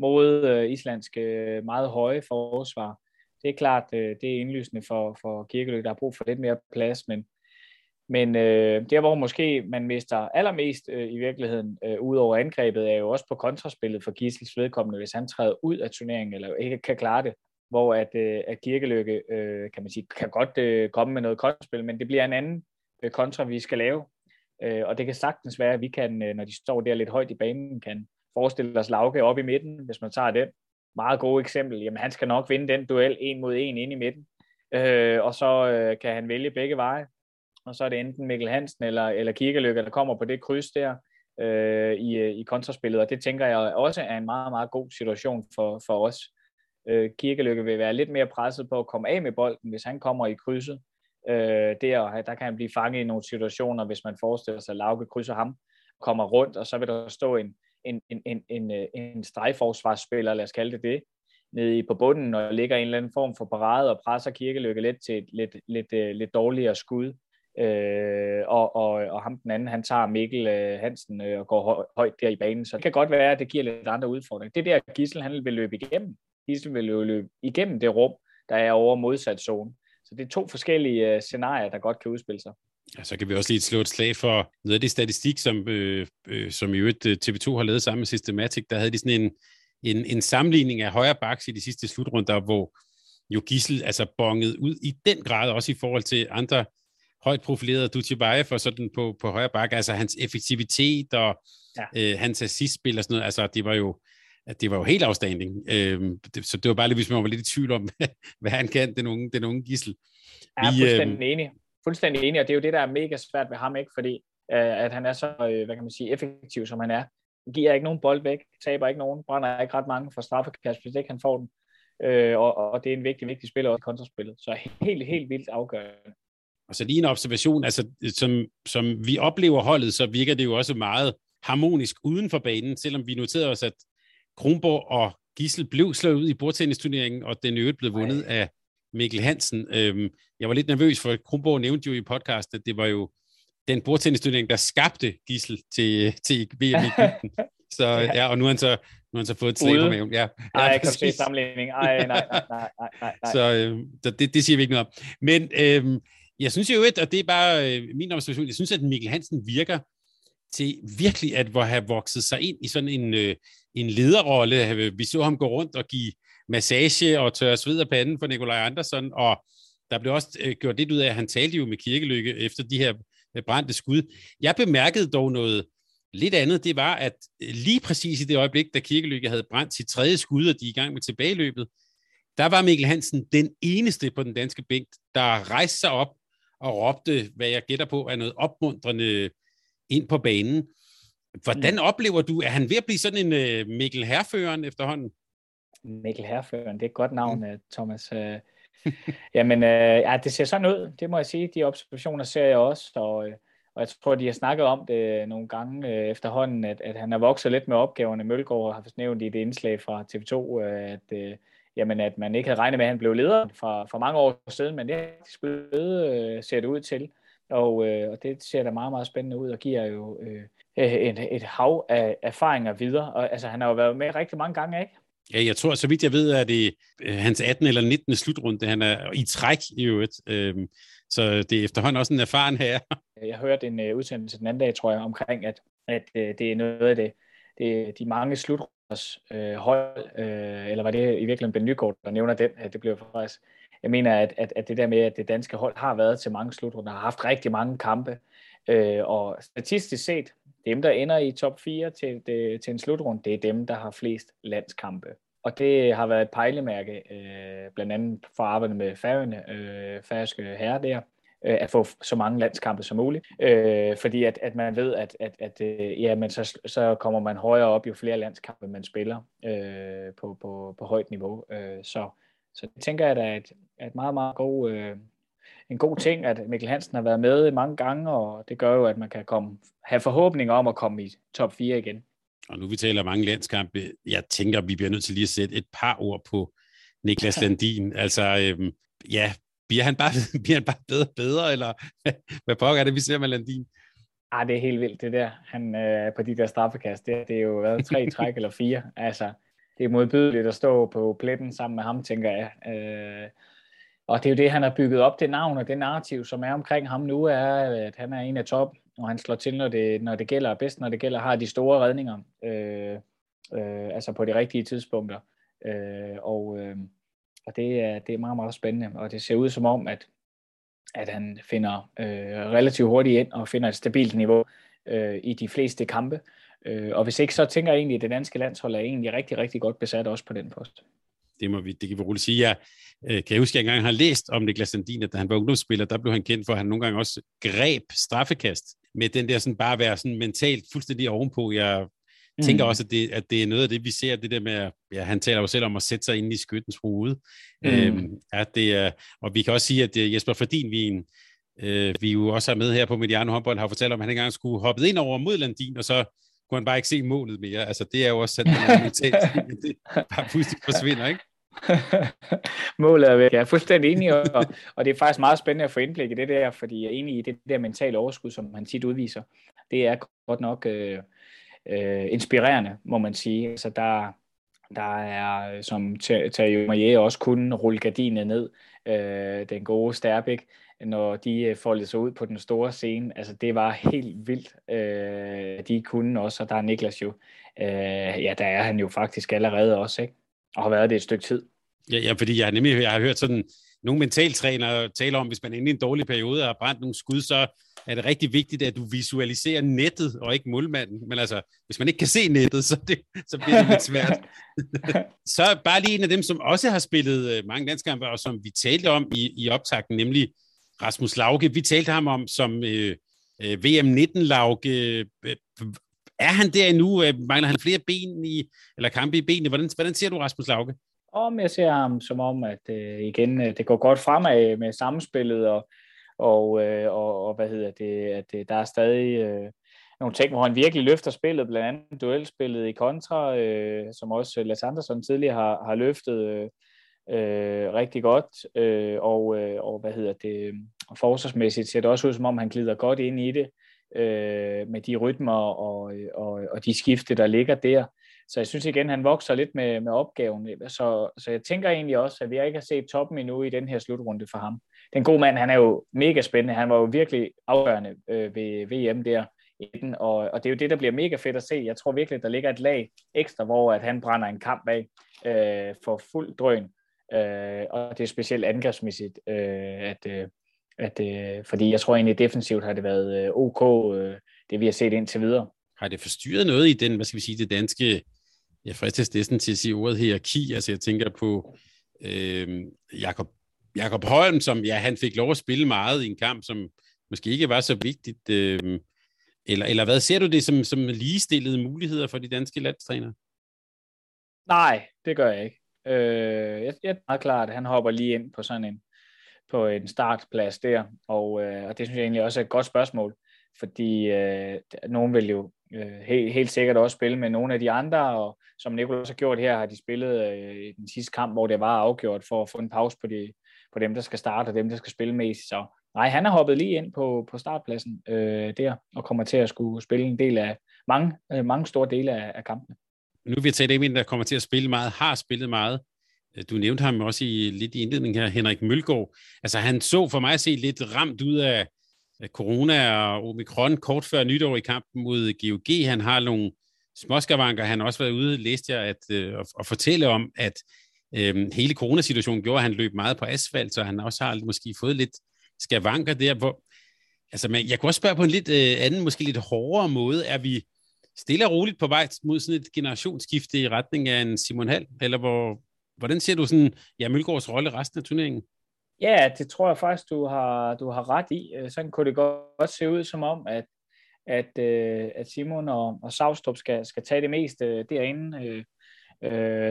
mod islandske meget høje forsvar. Det er klart, det er indlysende for Kirkelykke, der har brug for lidt mere plads, men der, hvor måske man mister allermest i virkeligheden, ud over angrebet, er jo også på kontraspillet for Gissels vedkommende, hvis han træder ud af turneringen, eller ikke kan klare det, hvor at Kirkelykke, kan man sige, kan godt komme med noget kontraspil, men det bliver en anden kontra, vi skal lave. Og det kan sagtens være, at vi kan, når de står der lidt højt i banen, kan forestille os Lauge op i midten, hvis man tager den. Meget gode eksempel. Jamen, han skal nok vinde den duel 1 mod 1 ind i midten. og så kan han vælge begge veje, og så er det enten Mikkel Hansen eller Kirkelykke, der kommer på det kryds der i kontraspillet, og det tænker jeg også er en meget, meget god situation for os. Kirkelykke vil være lidt mere presset på at komme af med bolden, hvis han kommer i krydset. Der kan han blive fanget i nogle situationer, hvis man forestiller sig, at Lauge krydser ham, kommer rundt, og så vil der stå en stregforsvarsspiller, lad os kalde det, nede på bunden, og ligger en eller anden form for parade, og presser Kirkelykke lidt til et lidt dårligere skud. Og ham den anden, han tager Mikkel Hansen og går højt der i banen. Så det kan godt være, at det giver lidt andre udfordringer. Det der Gissel, han vil løbe igennem. Gissel vil løbe igennem det rum, der er over modsat zone. Så det er to forskellige scenarier, der godt kan udspille sig. Ja, så kan vi også lige slå et slag for noget af det statistik, som i øvrigt TV2 har lavet sammen med Systematic. Der havde de sådan en sammenligning af højre backs i de sidste slutrunder, hvor jo Gissel altså bongede ud i den grad, også i forhold til andre højt profilerede Dutjebaje for sådan på højre back. Altså hans effektivitet og hans assistspil og sådan noget. Altså det var jo helt afstanding. Så det var bare lidt, hvis man var lidt i tvivl om, hvad han kan, den unge Gissel. Jeg er fuldstændig enig, og det er jo det, der er mega svært ved ham, ikke? Fordi at han er så, effektiv, som han er. Giver ikke nogen bold væk, taber ikke nogen, brænder ikke ret mange for straffekast, hvis ikke han får den. Og det er en vigtig spiller også i kontraspillet. Så helt vildt afgørende. Og så lige en observation, altså som vi oplever holdet, så virker det jo også meget harmonisk uden for banen, selvom vi noterede os, at Kronborg og Gissel blev slået ud i bordtennisturneringen, og den øvrigt blev vundet af Mikkel Hansen. Jeg var lidt nervøs, for Kronborg nævnte jo i podcasten, at det var jo den bordtennisturnering, der skabte Gissel til VM i Egypten. Så ja, og nu har han så fået et slag på maven. Ja. Jeg kan se sammenligning. Nej. Så det siger vi ikke noget om. Men jeg synes jo, og det er bare min observation, jeg synes, at Mikkel Hansen virker til virkelig at have vokset sig ind i sådan en lederrolle. Vi så ham gå rundt og give massage og tørre sved af panden for Nikolaj Andersen, og der blev også gjort lidt ud af, at han talte jo med Kirkelykke efter de her brændte skud. Jeg bemærkede dog noget lidt andet, det var, at lige præcis i det øjeblik, da Kirkelykke havde brændt sit tredje skud, og de er i gang med tilbageløbet, der var Mikkel Hansen den eneste på den danske bænk, der rejste sig op og råbte, hvad jeg gætter på, er noget opmuntrende ind på banen. Hvordan oplever du, at han ved at blive sådan en Mikkel Herføren efterhånden? Mikkel Herføren, det er et godt navn, Thomas. Det ser sådan ud, det må jeg sige. De observationer ser jeg også, og jeg tror, de har snakket om det nogle gange efterhånden, at han har vokset lidt med opgaverne. Mølgaard har nævnt i det indslag fra TV2, at man ikke havde regnet med, at han blev leder for mange år siden, men det er faktisk blevet, ser det ud til. Og det ser da meget, meget spændende ud og giver jo et hav af erfaringer videre. Og, altså, han har jo været med rigtig mange gange, ikke? Ja, jeg tror, så vidt jeg ved, at det er hans 18. eller 19. slutrunde, han er i træk i øvrigt. Så det er efterhånden også en erfaren herre. Jeg hørte en udsendelse den anden dag, tror jeg, omkring, at det er noget af det de mange slutrunders hold, eller var det i virkeligheden Ben Nygaard, der nævner den, at det bliver faktisk... Jeg mener, at det der med, at det danske hold har været til mange slutrunder, har haft rigtig mange kampe, og statistisk set, dem, der ender i top 4 til en slutrunde, det er dem, der har flest landskampe. Og det har været et pejlemærke, blandt andet for at arbejde med Færøerne, færøske herrer der, at få så mange landskampe som muligt. Fordi at man ved, at så kommer man højere op, jo flere landskampe man spiller på højt niveau. Så det tænker jeg, at det er et meget, meget god, en god ting, at Mikkel Hansen har været med mange gange, og det gør jo, at man kan have forhåbninger om at komme i top 4 igen. Og nu vi taler mange landskampe, jeg tænker, vi bliver nødt til lige at sætte et par ord på Niklas Landin. Altså, bliver han bare bedre, eller hvad pokker er det, vi ser med Landin? Ej, det er helt vildt, det der. Han på de der straffekast, det er jo været 3 træk eller 4, altså... Det er modbydeligt at stå på pletten sammen med ham, tænker jeg. Og det er jo det, han har bygget op, det navn og det narrativ, som er omkring ham nu, er, at han er en af top, og han slår til, når det gælder, og bedst når det gælder, har de store redninger, på de rigtige tidspunkter. Og det er meget, meget spændende, og det ser ud som om, at han finder relativt hurtigt ind, og finder et stabilt niveau i de fleste kampe. Og hvis ikke, så tænker jeg egentlig, at det danske landshold er egentlig rigtig, rigtig godt besat også på den post. det kan vi roligt sige. Jeg kan jeg huske, at jeg engang har læst om Niklas Landin, at da han var ungdomsspiller, der blev han kendt for, at han nogle gange også greb straffekast med den der sådan bare at være sådan mentalt fuldstændig ovenpå. Jeg tænker også, at det er noget af det, vi ser, det der med, ja, han taler jo selv om at sætte sig ind i skyttens rude. Og vi kan også sige, at Jesper Ferdin, vi jo også har med her på Mediano Håndbold, har fortalt om, at han engang skulle hoppet ind over mod Landin, og så kunne han bare ikke se målet mere. Altså, det er jo også sådan, at det bare pludselig forsvinder, ikke? Målet er væk. Jeg er fuldstændig enig, og det er faktisk meget spændende at få indblik i det der, fordi jeg er enig i det der mentale overskud, som han tit udviser. Det er godt nok inspirerende, må man sige. Altså, der er, som Terje Marier også kunne, rulle gardinet ned, den gode Sterbæk, når de foldede sig ud på den store scene. Altså, det var helt vildt, de kunne også, og der er Niklas jo, der er han jo faktisk allerede også, ikke? Og har været det et stykke tid. Ja, fordi jeg har hørt sådan nogle mentaltrænere tale om, hvis man endelig i en dårlig periode har brændt nogle skud, så er det rigtig vigtigt, at du visualiserer nettet og ikke målmanden. Men altså, hvis man ikke kan se nettet, så bliver det lidt svært. Så bare lige en af dem, som også har spillet mange landskampe, og som vi talte om i optakten, nemlig Rasmus Lauge. Vi talte ham om som VM19 Lauge. Er han der endnu? Mangler han flere ben eller kampe i benene? Hvordan ser du Rasmus Lauge? Jeg ser ham som om, at igen, det går godt fremad med samspillet, og hvad hedder det, at der er stadig nogle ting, hvor han virkelig løfter spillet, blandt andet duelspillet i kontra, som også Lasse Andersson tidligere har løftet rigtig godt, og hvad hedder det, forsvarsmæssigt ser det også ud, som om han glider godt ind i det, med de rytmer og de skifte, der ligger der. Så jeg synes igen, han vokser lidt med opgaven. Så jeg tænker egentlig også, at vi ikke har set toppen endnu i den her slutrunde for ham. Den gode mand, han er jo mega spændende. Han var jo virkelig afgørende ved VM der. Og det er jo det, der bliver mega fedt at se. Jeg tror virkelig, der ligger et lag ekstra, hvor at han brænder en kamp af for fuld drøn. Og det er specielt angrebsmæssigt, fordi jeg tror egentlig defensivt har det været ok, det vi har set indtil videre. Har det forstyrret noget i den, hvad skal vi sige, det danske, jeg fristes næsten til at sige ordet hierarki, altså jeg tænker på Jakob Holm, som han fik lov at spille meget i en kamp, som måske ikke var så vigtigt, eller hvad ser du det som ligestillede muligheder for de danske landstrænere? Nej, det gør jeg ikke. Jeg er meget klart, at han hopper lige ind på sådan en startplads der, og det synes jeg egentlig også er et godt spørgsmål, fordi nogen vil jo helt sikkert også spille med nogle af de andre, og som Nikolaj også har gjort her, har de spillet i den sidste kamp, hvor det var afgjort for at få en pause på dem, der skal starte, og dem, der skal spille med. Så nej, han er hoppet lige ind på startpladsen der, og kommer til at skulle spille en del af mange store dele af kampene. Nu vil jeg tage en, der kommer til at spille meget, har spillet meget. Du nævnte ham også lidt i indledningen her, Henrik Mølgaard. Altså han så for mig at se lidt ramt ud af corona og omikron kort før nytår i kampen mod GOG. Han har nogle småskavanker. Han har også været ude, læste jeg, at fortælle om, at hele coronasituationen gjorde, at han løb meget på asfalt, så han også har måske fået lidt skavanker der. Jeg kunne også spørge på en lidt anden, måske lidt hårdere måde. Er vi stille og roligt på vej mod sådan et generationsskifte i retning af en Simon Hall, eller hvordan ser du sådan, Mølgaards rolle resten af turneringen? Ja, det tror jeg faktisk, du har ret i. Sådan kunne det godt se ud som om, at Simon og Saugstrup skal tage det meste derinde.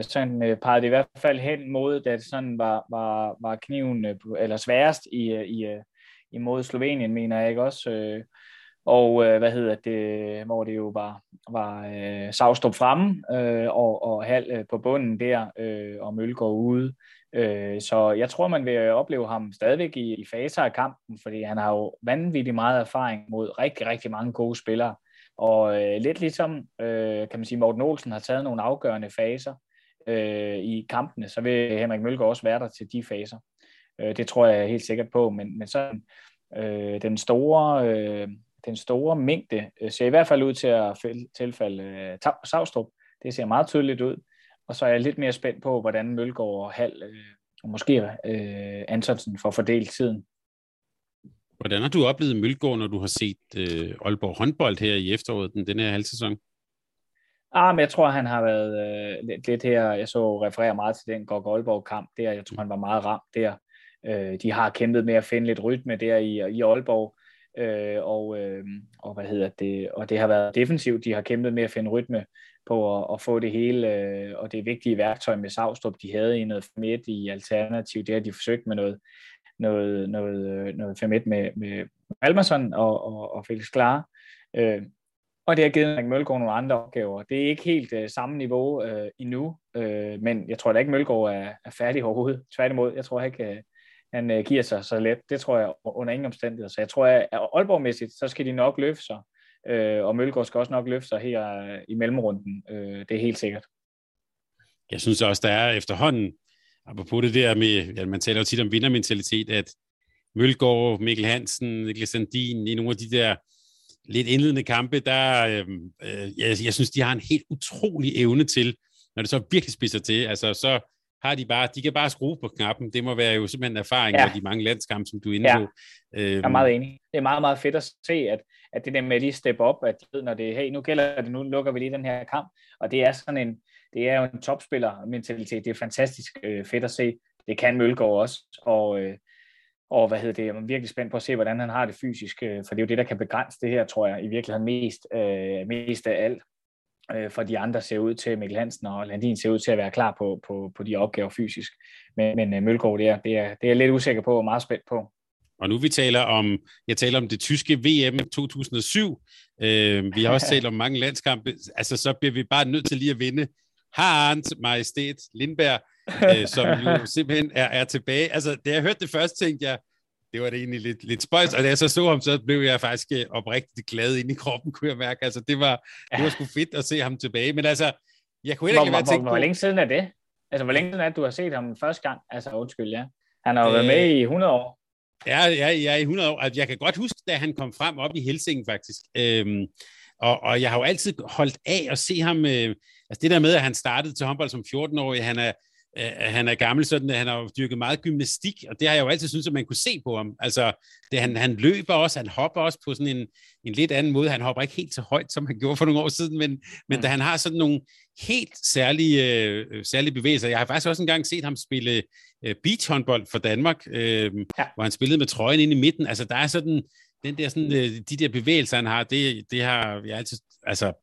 Sådan pegede det i hvert fald hen mod, da det sådan var kniven, eller sværest imod Slovenien, mener jeg ikke også. Og hvad hedder det, hvor det jo var Saugstrup fremme og Hal på bunden der, og Mølgaard ude. Så jeg tror, man vil opleve ham stadigvæk i faser af kampen, fordi han har jo vanvittigt meget erfaring mod rigtig, rigtig mange gode spillere. Og lidt ligesom, kan man sige, Morten Olsen har taget nogle afgørende faser i kampene, så vil Henrik Mølgaard også være der til de faser. Det tror jeg helt sikkert på, men sådan den store... Den store mængde ser i hvert fald ud til at tilfalde Saugstrup. Det ser meget tydeligt ud. Og så er jeg lidt mere spændt på, hvordan Mølgaard og Hal og måske Antonsen får fordelt tiden. Hvordan har du oplevet Mølgaard, når du har set Aalborg håndbold her i efteråret, den her halvsæson? Men jeg tror, han har været lidt her. Jeg så refererer meget til den Aalborg-kamp der. Jeg tror, han var meget ramt der. De har kæmpet med at finde lidt rytme der i Aalborg. Og det har været defensivt. De har kæmpet med at finde rytme på at få det hele. Og det vigtige værktøj med Saugstrup, de havde i noget midt i alternativ. Der de forsøgte med noget formidt med Almarsson og Felix Klare. Og det har givet Henrik Mølgaard nogle andre opgaver. Det er ikke helt samme niveau endnu, men jeg tror da ikke, Mølgaard er færdig overhovedet. Tværtimod, jeg tror ikke, han giver sig så let. Det tror jeg under ingen omstændigheder. Så jeg tror, at Aalborg-mæssigt, så skal de nok løfte sig, og Mølgaard skal også nok løfte sig her i mellemrunden. Det er helt sikkert. Jeg synes også, der er efterhånden, apropos det der med, ja, man taler jo tit om vindermentalitet, at Mølgaard, Mikkel Hansen, Niklas Landin, i nogle af de der lidt indledende kampe, der jeg synes, de har en helt utrolig evne til, når det så virkelig spidser til, altså så har de kan bare skrue på knappen, det må være jo simpelthen erfaring med de mange landskampe, som du er inde på. Ja. Jeg er meget enig. Det er meget, meget fedt at se, at det der med at lige steppe op, at de ved, når det er, hey, nu gælder det, nu lukker vi lige den her kamp, og det er sådan det er jo en topspiller-mentalitet, det er fantastisk fedt at se, det kan Mølgaard også, og jeg er virkelig spændt på at se, hvordan han har det fysisk, for det er jo det, der kan begrænse det her, tror jeg, i virkeligheden mest af alt. For de andre ser ud til, Mikkel Hansen og Landin ser ud til at være klar på de opgaver fysisk. Men Mølgaard, det er jeg lidt usikker på og meget spændt på. Og nu jeg taler om det tyske VM 2007. Vi har også talt om mange landskampe, altså så bliver vi bare nødt til lige at vinde. Hans Majestæt Lindberg, som jo simpelthen er tilbage. Altså, da jeg hørte det først, tænkte jeg, det var det egentlig lidt spøjs, og da jeg så ham, så blev jeg faktisk oprigtigt glad inde i kroppen, kunne jeg mærke. Altså, det var sgu fedt at se ham tilbage, men altså, jeg kunne heller ikke være tænkt på... Hvor længe siden er det? Altså, hvor længe siden er det, du har set ham første gang? Altså, undskyld, ja. Han har jo været med i 100 år. Ja, i 100 år. Jeg kan godt huske, da han kom frem op i Helsingen, faktisk. Og jeg har jo altid holdt af at se ham... Altså det der med, at han startede til håndbold som 14-årig, han er gammel sådan, at han har dyrket meget gymnastik, og det har jeg jo altid syntes, at man kunne se på ham. Altså, han løber også, han hopper også på sådan en lidt anden måde. Han hopper ikke helt så højt, som han gjorde for nogle år siden, men da han har sådan nogle helt særlige bevægelser. Jeg har faktisk også engang set ham spille beachhåndbold for Danmark, hvor han spillede med trøjen inde i midten. Altså, der er sådan... de der bevægelser, han har, det har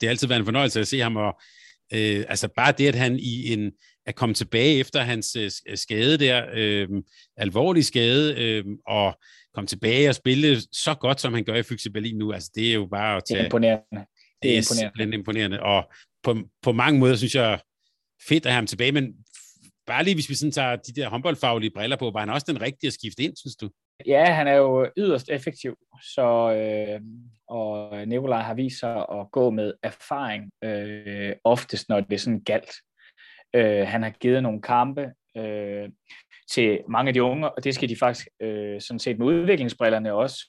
altid været en fornøjelse at se ham, og bare det, at han at komme tilbage efter hans skade der, alvorlig skade, og komme tilbage og spille så godt, som han gør i Füchse Berlin nu, altså det er jo bare at tage... Det er imponerende, og på mange måder synes jeg fedt at have ham tilbage, men bare lige hvis vi sådan tager de der håndboldfaglige briller på, var han også den rigtige at skifte ind, synes du? Ja, han er jo yderst effektiv, og Nikolaj har vist sig at gå med erfaring oftest, når det er sådan galt. Han har givet nogle kampe til mange af de unge, og det skal de faktisk sådan set med udviklingsbrillerne også.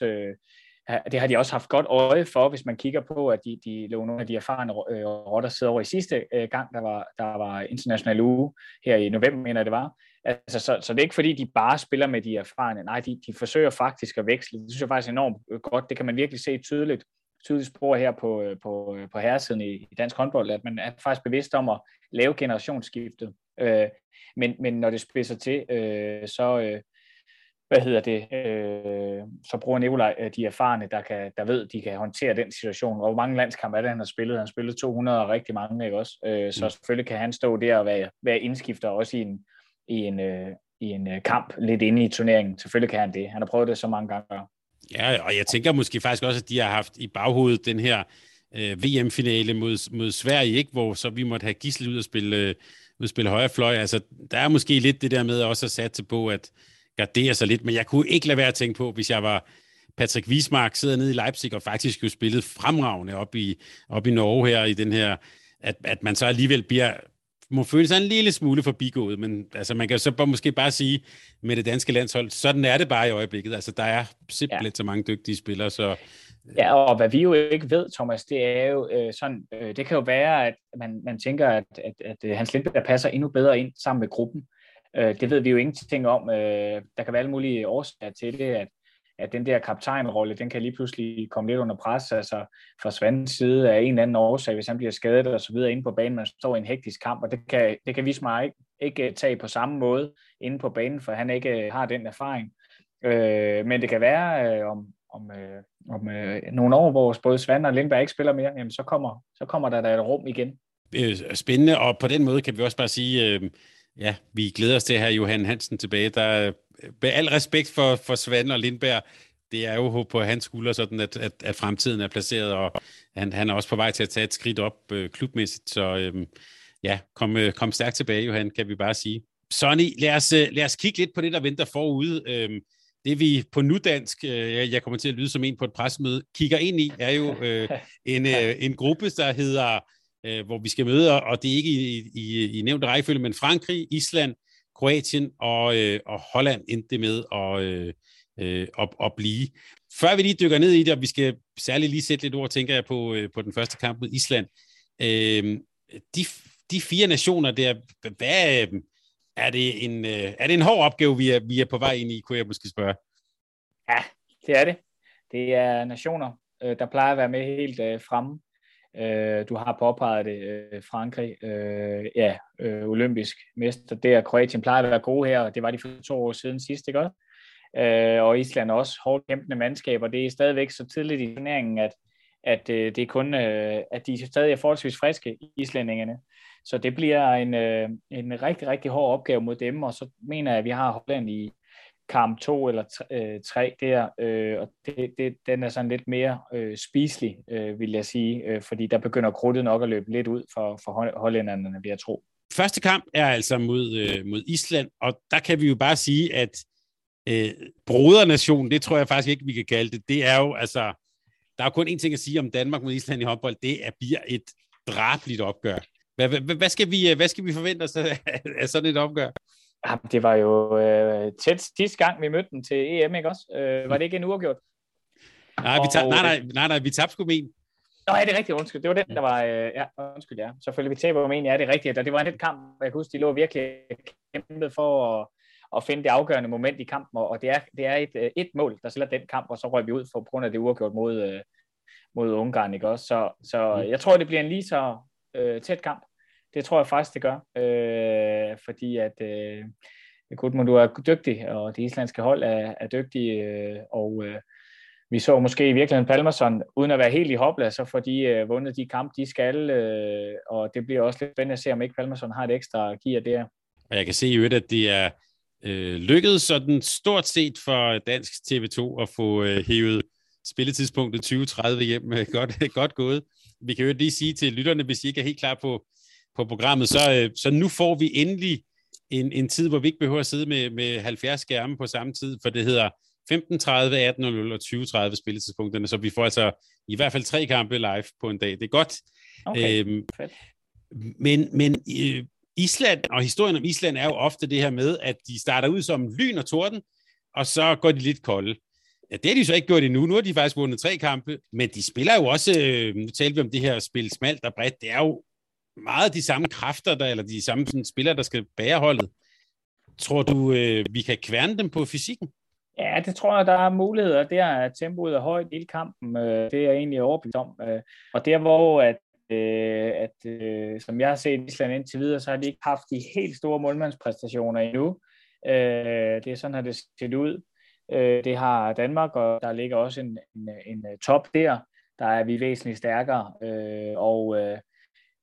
Det har de også haft godt øje for, hvis man kigger på, at de lå nogle af de erfarne rotter sidder over i sidste gang, der var international uge her i november, mener jeg det var. Altså, så det er ikke fordi, de bare spiller med de erfarne. Nej, de forsøger faktisk at veksle. Det synes jeg faktisk enormt godt. Det kan man virkelig se tydeligt spor her på herresiden i dansk håndbold, at man er faktisk bevidst om at lave generationsskiftet. Men når det spidser til, så bruger Nikolaj de erfarne, der ved, de kan håndtere den situation. Og hvor mange landskampe er det, han har spillet? Han har spillet 200 og rigtig mange, ikke også? Så selvfølgelig kan han stå der og være indskifter også i en kamp lidt inde i turneringen. Selvfølgelig kan han det. Han har prøvet det så mange gange. Ja, og jeg tænker måske faktisk også, at de har haft i baghovedet den her VM-finale mod Sverige, ikke? Hvor så vi måtte have Gissels ud og spille højre fløj. Altså, der er måske lidt det der med også at satse på, at gardere sig lidt, men jeg kunne ikke lade være at tænke på, hvis jeg var Patrick Wiesmark, sidder nede i Leipzig og faktisk jo spillet fremragende op i Norge her i den her, at man så alligevel må føle sig en lille smule forbigået, men altså, man kan så måske bare sige med det danske landshold, sådan er det bare i øjeblikket. Altså, der er simpelthen så mange dygtige spillere, så... Ja, og hvad vi jo ikke ved, Thomas, det er jo sådan... det kan jo være, at man tænker, at Hans Lindberg passer endnu bedre ind sammen med gruppen. Det ved vi jo ingenting om. Der kan være alle mulige årsager til det, at at den der kaptajnrolle, den kan lige pludselig komme lidt under pres, altså fra Svans side af en eller anden årsag, hvis han bliver skadet og så videre inde på banen, man står i en hektisk kamp, og det kan Wismar ikke tage på samme måde inde på banen, for han ikke har den erfaring. Men det kan være om nogle år, hvor både Svan og Lindberg ikke spiller mere, jamen så kommer der et rum igen. Spændende, og på den måde kan vi også bare sige, ja, vi glæder os til at have Johan Hansen tilbage, der med al respekt for Svan og Lindberg, det er jo på hans skulder sådan, at fremtiden er placeret, og han er også på vej til at tage et skridt op klubmæssigt, så ja, kom stærkt tilbage, Johan, kan vi bare sige. Sonny, lad os kigge lidt på det, der venter forude. Det vi på nudansk, jeg kommer til at lyde som en på et pressemøde, kigger ind i, er jo en gruppe, der hedder, hvor vi skal møde, og det er ikke i nævnte rækkefølge, men Frankrig, Island, Kroatien og Holland endte med at blive. Før vi lige dykker ned i det, og vi skal særligt lige sætte lidt ord, tænker jeg på den første kamp mod Island. De fire nationer der, hvad er det en hård opgave, vi er på vej ind i, kunne jeg måske spørge? Ja, det er det. Det er nationer, der plejer at være med helt fremme. Du har påpeget det, Frankrig, ja, olympisk mester der. Kroatien plejer at være gode her, og det var de for 2 år siden sidst, ikke også? Og Island også, hårdt kæmpende mandskaber. Det er stadigvæk så tidligt i turneringen, at det er kun, at de stadig er forholdsvis friske, islændingerne. Så det bliver en rigtig, rigtig hård opgave mod dem, og så mener jeg, at vi har Holland i kamp 2 eller 3 der, og den er sådan lidt mere spiselig, vil jeg sige, fordi der begynder krudtet nok at løbe lidt ud for hollænderne, vil jeg tro. Første kamp er altså mod Island, og der kan vi jo bare sige, at brodernationen, det tror jeg faktisk ikke, vi kan kalde det, det er jo altså, der er jo kun én ting at sige om Danmark mod Island i håndbold, det bliver et drabeligt opgør. Hvad skal vi forvente os af sådan et opgør? Jamen, det var jo tæt sidste gang, vi mødte dem til EM, ikke også? Var det ikke en uafgjort? Nej, vi tabte sgu med en. Nå, er det rigtigt? Undskyld, det var den, der var... ja, undskyld, ja. Selvfølgelig, vi taber med en, ja, det er rigtigt. Og det var en lidt kamp, jeg kan huske, de lå virkelig kæmpet for at finde det afgørende moment i kampen, og det er et mål, der sælger den kamp, og så røg vi ud for grund af det uafgjort mod Ungarn, ikke også? Så jeg tror, det bliver en lige så tæt kamp. Det tror jeg faktisk, det gør, fordi at Gudmund, du er dygtig, og det islandske hold er dygtige, og vi så måske i virkeligheden Palmerson, uden at være helt i hopla, så får de vundet de kamp, de skal, og det bliver også lidt spændende at se, om ikke Palmerson har et ekstra gear der. Og jeg kan se i øvrigt, at det er lykkedes sådan stort set for dansk TV2 at få hævet spilletidspunktet 20:30 hjem. Godt gået. Vi kan jo lige sige til lytterne, hvis I ikke er helt klar på programmet, så nu får vi endelig en tid, hvor vi ikke behøver at sidde med 70 skærme på samme tid, for det hedder 15:30, 18:00 og 20:30 spilletidspunkterne, så vi får altså i hvert fald 3 kampe live på en dag. Det er godt. Okay. Men Island, og historien om Island er jo ofte det her med, at de starter ud som lyn og torden, og så går de lidt kolde. Ja, det har de så ikke gjort endnu. Nu har de faktisk vundet 3 kampe, men de spiller jo også, nu taler vi om det her spil smalt og bredt, det er jo meget de samme kræfter, eller de samme sådan, spillere, der skal bære holdet. Tror du, vi kan kværne dem på fysikken? Ja, det tror jeg, der er muligheder. Der er tempoet højt i kampen. Det er jeg egentlig overbevist om. Og der hvor, at som jeg har set Island indtil videre, så har de ikke haft de helt store målmandspræstationer endnu. Det er sådan, at det set ud. Det har Danmark, og der ligger også en top der. Der er vi væsentligt stærkere.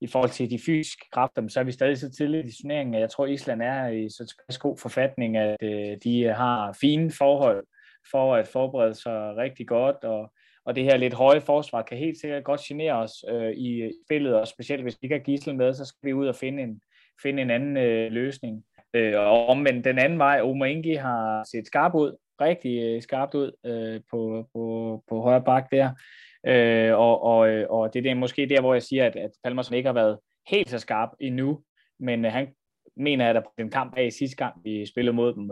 I forhold til de fysiske kræfter, så er vi stadig så tidligt i turneringen, at jeg tror, Island er i så god forfatning, at de har fine forhold for at forberede sig rigtig godt, og det her lidt høje forsvar kan helt sikkert godt genere os i spillet, og specielt hvis vi ikke har Gissel med, så skal vi ud og finde en anden løsning. Og omvendt den anden vej, Omar Ingi har set skarp ud, rigtig skarpt ud på højre bak der. Og det er måske der, hvor jeg siger, at Palmerson ikke har været helt så skarp endnu, men han mener, at der på den kamp af sidste gang, vi spillede mod dem,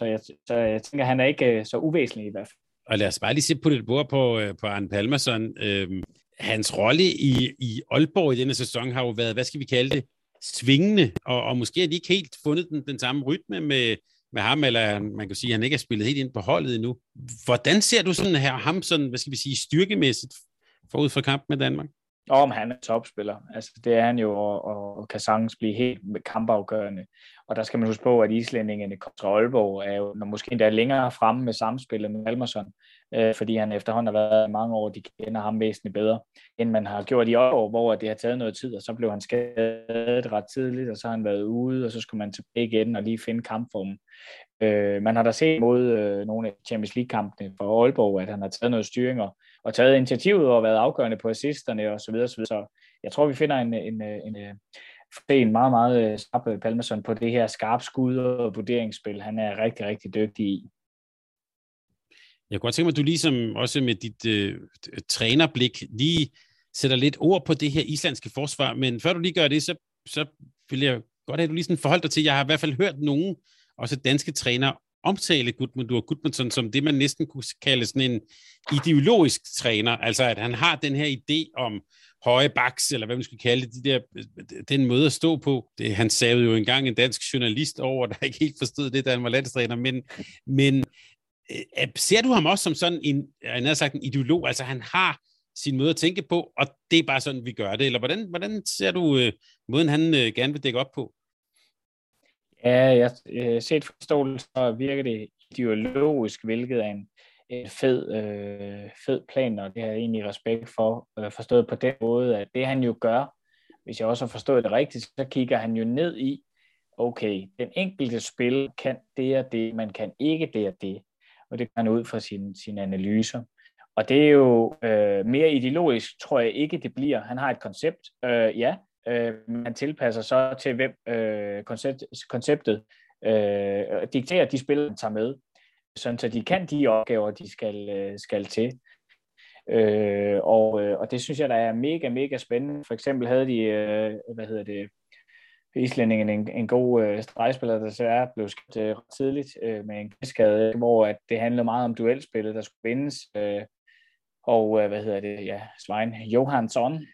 så jeg tænker, han er ikke så uvæsentlig i hvert fald. Og lad os bare lige se på det bord på Arne Palmerson. Hans rolle i Aalborg i denne sæson har jo været, hvad skal vi kalde det, svingende, og måske har de ikke helt fundet den samme rytme med med ham, eller man kan sige, at han ikke er spillet helt ind på holdet endnu. Hvordan ser du sådan her, ham sådan, hvad skal vi sige, styrkemæssigt forud for kampen med Danmark? Om han er topspiller. Altså, det er han jo, og kan sagtens blive helt kampafgørende. Og der skal man huske på, at islændingene kontra Aalborg er jo måske endda længere fremme med samspillet med Almersson, fordi han efterhånden har været mange år, de kender ham væsentligt bedre, end man har gjort i Aalborg, hvor det har taget noget tid, og så blev han skadet ret tidligt, og så har han været ude, og så skulle man tilbage igen og lige finde kampformen. Man har da set mod nogle af Champions League-kampene for Aalborg, at han har taget noget styring og taget initiativet og været afgørende på assisterne osv. Så jeg tror, vi finder en meget, meget skarp Palmerson på det her skarpe skud og vurderingsspil. Han er rigtig, rigtig dygtig i. Jeg kunne godt tænke mig, at du ligesom også med dit trænerblik lige sætter lidt ord på det her islandske forsvar, men før du lige gør det, så vil jeg godt have, at du lige sådan forholdt dig til, jeg har i hvert fald hørt nogen, også danske trænere, omtale Guðmundur Guðmundsson som det, man næsten kunne kalde sådan en ideologisk træner, altså at han har den her idé om høje baks, eller hvad man skal kalde det, den måde at stå på. Det, han savede jo engang en dansk journalist over, der ikke helt forstod det, da han var landstræner, men ser du ham også som sådan en ideolog, altså han har sin måde at tænke på, og det er bare sådan, vi gør det, eller hvordan ser du måden, han gerne vil dække op på? Ja, set forståelse, så virker det ideologisk, hvilket er en fed plan, og det har jeg egentlig respekt for, forstået på den måde, at det han jo gør, hvis jeg også har forstået det rigtigt, så kigger han jo ned i, okay, den enkelte spiller kan det og det, man kan ikke det og det, og det gør han ud fra sine analyser. Og det er jo mere ideologisk, tror jeg ikke, det bliver. Han har et koncept, han tilpasser så til hvem konceptet dikterer de spillere, han tager med, sådan så de kan de opgaver, de skal til. Og det synes jeg, der er mega, mega spændende. For eksempel havde de, islændingen en god stregspiller, der så blev skabt ret tidligt med en knæskade, hvor at det handlede meget om duelspillet, der skulle vindes. Svein Johansson,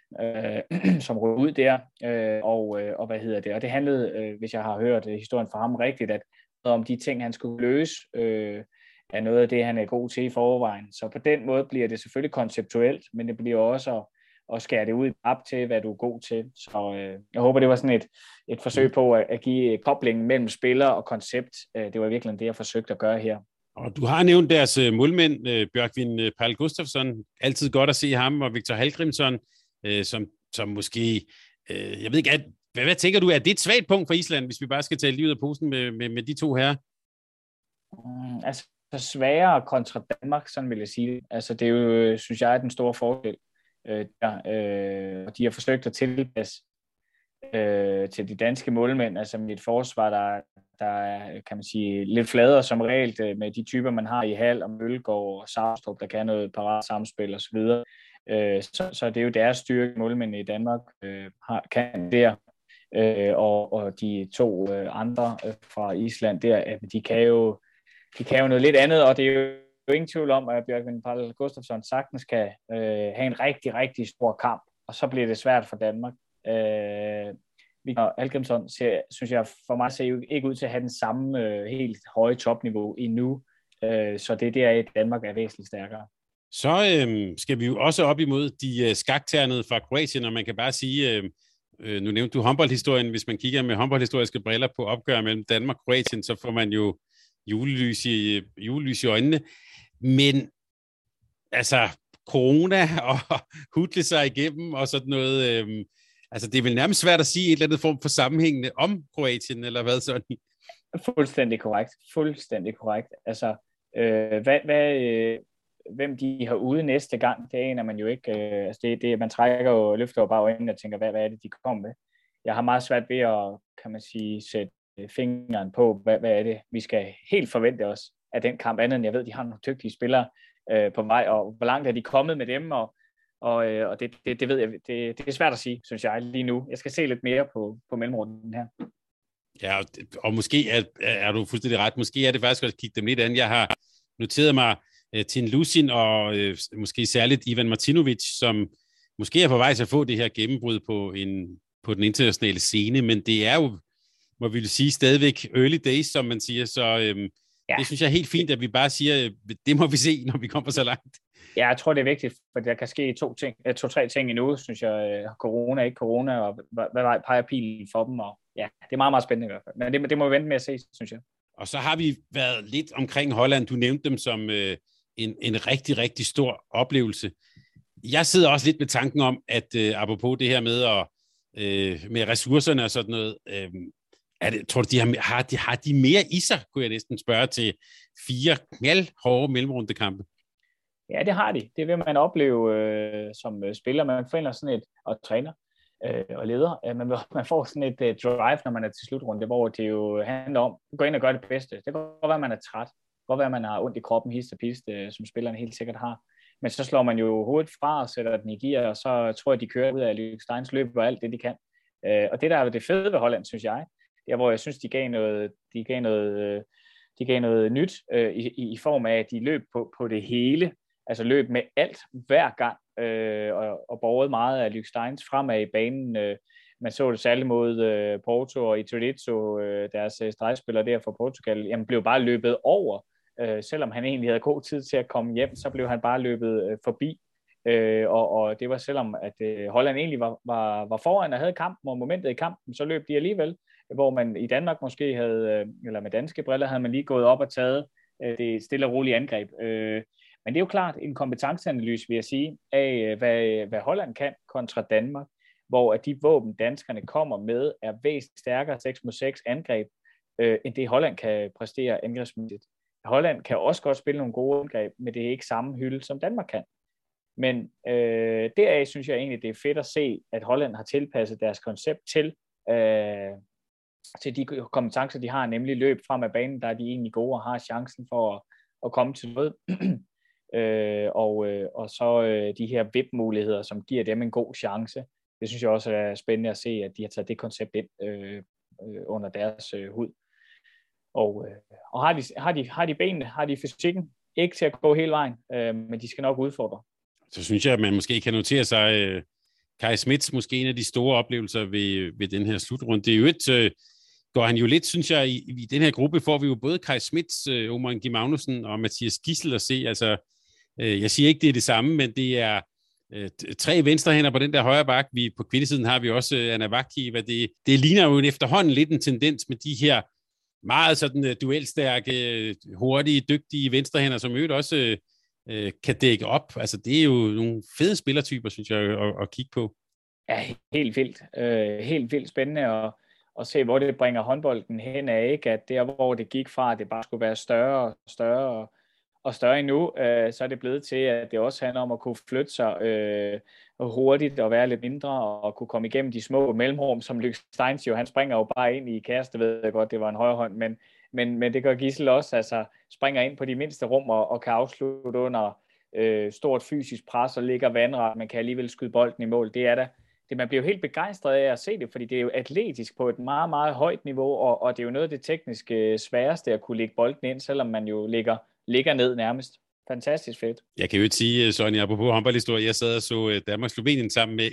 som rød ud der, og det handlede, hvis jeg har hørt historien fra ham rigtigt, at om de ting, han skulle løse, er noget af det, han er god til i forvejen. Så på den måde bliver det selvfølgelig konceptuelt, men det bliver også at skære det ud op til, hvad du er god til. Så jeg håber, det var sådan et forsøg på at give koblingen mellem spiller og koncept. Det var virkelig det, jeg forsøgte at gøre her. Og du har nævnt deres målmænd, Bjørkvin Perl Gustafsson, altid godt at se ham, og Viktor Hallgrimsson, som måske, jeg ved ikke, hvad tænker du, er det et svagt punkt for Island, hvis vi bare skal tale lige ud af posen med de to herrer? Altså, sværere kontra Danmark, sådan vil jeg sige det. Altså, det er jo, synes jeg, er den store forskel. Og de har forsøgt at tilpasse til de danske målmænd, altså med et forsvar, der er, kan man sige, lidt fladere som regel med de typer, man har i Hal og Mølgaard og Saugstrup, der kan noget parat samspil og så videre. Så det er jo deres styrke, målmænd i Danmark kan der. Og de to andre fra Island der, de kan jo noget lidt andet, og det er jo ingen tvivl om, at Bjørkvin Perl Gustafsson sagtens kan have en rigtig, rigtig stor kamp, og så bliver det svært for Danmark. Viktor Hallgrimsson synes jeg for mig ser ikke ud til at have den samme helt høje topniveau endnu, så det er der, at Danmark er væsentligt stærkere. Så skal vi jo også op imod de skakternede fra Kroatien, og man kan bare sige, nu nævnte du håndboldhistorien, hvis man kigger med håndboldhistoriske briller på opgør mellem Danmark og Kroatien, så får man jo julelys i øjnene, men altså corona og hudle sig igennem og sådan noget, altså, det er vel nærmest svært at sige et eller andet form for sammenhængende om Kroatien, eller hvad sådan? Fuldstændig korrekt. Altså, hvem de har ude næste gang, det aner man jo ikke. Altså, det man trækker og løfter jo bare øjnene og tænker, hvad er det, de kommer med? Jeg har meget svært ved at, kan man sige, sætte fingeren på, hvad er det, vi skal helt forvente os af den kamp, andet end jeg ved, de har nogle dygtige spillere på vej, og hvor langt er de kommet med dem, og det ved jeg, det er svært at sige, synes jeg, lige nu. Jeg skal se lidt mere på mellemrunden her. Ja, og måske er du fuldstændig ret. Måske er det faktisk at kigge dem lidt an. Jeg har noteret mig Tin Lucin og måske særligt Ivan Martinovic, som måske er på vej til at få det her gennembrud på den internationale scene, men det er jo må vi jo sige, stadigvæk early days, som man siger, så det synes jeg er helt fint, at vi bare siger, det må vi se, når vi kommer så langt. Ja, jeg tror, det er vigtigt, for der kan ske to-tre ting endnu, synes jeg. Corona, ikke corona, og hvad vej peger pilen for dem, og ja, det er meget, meget spændende i hvert fald. Men det må vi vente med at se, synes jeg. Og så har vi været lidt omkring Holland. Du nævnte dem som en rigtig, rigtig stor oplevelse. Jeg sidder også lidt med tanken om, at apropos det her med ressourcerne og sådan noget, tror du, de har mere i sig, kunne jeg næsten spørge, til 4 knaldhårde mellemrundekampe? Ja, det har de. Det vil man opleve som spiller. Man forventer sådan et, og træner og leder. Man får sådan et drive, når man er til slutrunde, hvor det jo handler om at gå ind og gøre det bedste. Det kan godt være, at man er træt. Det kan godt være, at man har ondt i kroppen, hist og pist, som spillerne helt sikkert har. Men så slår man jo hovedet fra og sætter den i gear, og så tror jeg, de kører ud af Lykkesteins løb og alt det, de kan. Og det, der er det fede ved Holland, synes jeg, der hvor jeg synes, de gav noget nyt i form af, at de løb på det hele. Altså løb med alt hver gang, og borgede meget af Lykkesteins fremad i banen. Man så det særligt mod Porto og Itorizo, deres stregspiller der fra Portugal. Jamen blev bare løbet over. Selvom han egentlig havde god tid til at komme hjem, så blev han bare løbet forbi. Og det var selvom, at Holland egentlig var foran og havde kampen og momentet i kampen, så løb de alligevel. Hvor man i Danmark måske havde, eller med danske briller, havde man lige gået op og taget det stille og rolige angreb. Men det er jo klart en kompetenceanalyse, vil jeg sige, af hvad Holland kan kontra Danmark, hvor at de våben, danskerne kommer med, er væsentligt stærkere 6-6 angreb, end det Holland kan præstere angrebsmæssigt. Holland kan også godt spille nogle gode angreb, men det er ikke samme hylde, som Danmark kan. Men deraf synes jeg egentlig, det er fedt at se, at Holland har tilpasset deres koncept til de kompetencer, de har, nemlig løb frem af banen, der er de egentlig gode og har chancen for at komme til noget. Og så de her VIP-muligheder, som giver dem en god chance. Det synes jeg også er spændende at se, at de har taget det koncept ind under deres hud. Og har de benene, har de fysikken? Ikke til at gå hele vejen, men de skal nok udfordre. Så synes jeg, at man måske kan notere sig Kai Smits, måske en af de store oplevelser ved den her slutrunde. Det er jo går han jo lidt, synes jeg, i den her gruppe får vi jo både Kai Smits, Omar G. Magnussen og Mathias Gissel at se. Altså, jeg siger ikke, det er det samme, men det er 3 venstrehænder på den der højre bak. På kvindesiden har vi også Anna Vagtkiva. Det ligner jo efterhånden lidt en tendens med de her meget sådan duelstærke, hurtige, dygtige venstrehænder, som øvrigt også kan dække op. Altså, det er jo nogle fede spillertyper, synes jeg, at kigge på. Ja, helt vildt. Helt vildt spændende at se, hvor det bringer håndbolden hen af, ikke? At der, hvor det gik fra, at det bare skulle være større og større og større endnu, så er det blevet til, at det også handler om at kunne flytte sig hurtigt og være lidt mindre og kunne komme igennem de små mellemrum, som Lykkesteins jo, han springer jo bare ind i kassen, det ved jeg godt, det var en højre hånd, men det gør Gissel også, altså springer ind på de mindste rum og kan afslutte under stort fysisk pres og ligger vandret, man kan alligevel skyde bolden i mål, det er da. Man bliver jo helt begejstret af at se det, fordi det er jo atletisk på et meget, meget højt niveau, og det er jo noget af det tekniske sværeste at kunne lægge bolden ind, selvom man jo ligger ned nærmest. Fantastisk fedt. Jeg kan jo ikke sige, Sonny, apropos håndboldhistorie, jeg sad og så Danmark-Slovenien sammen med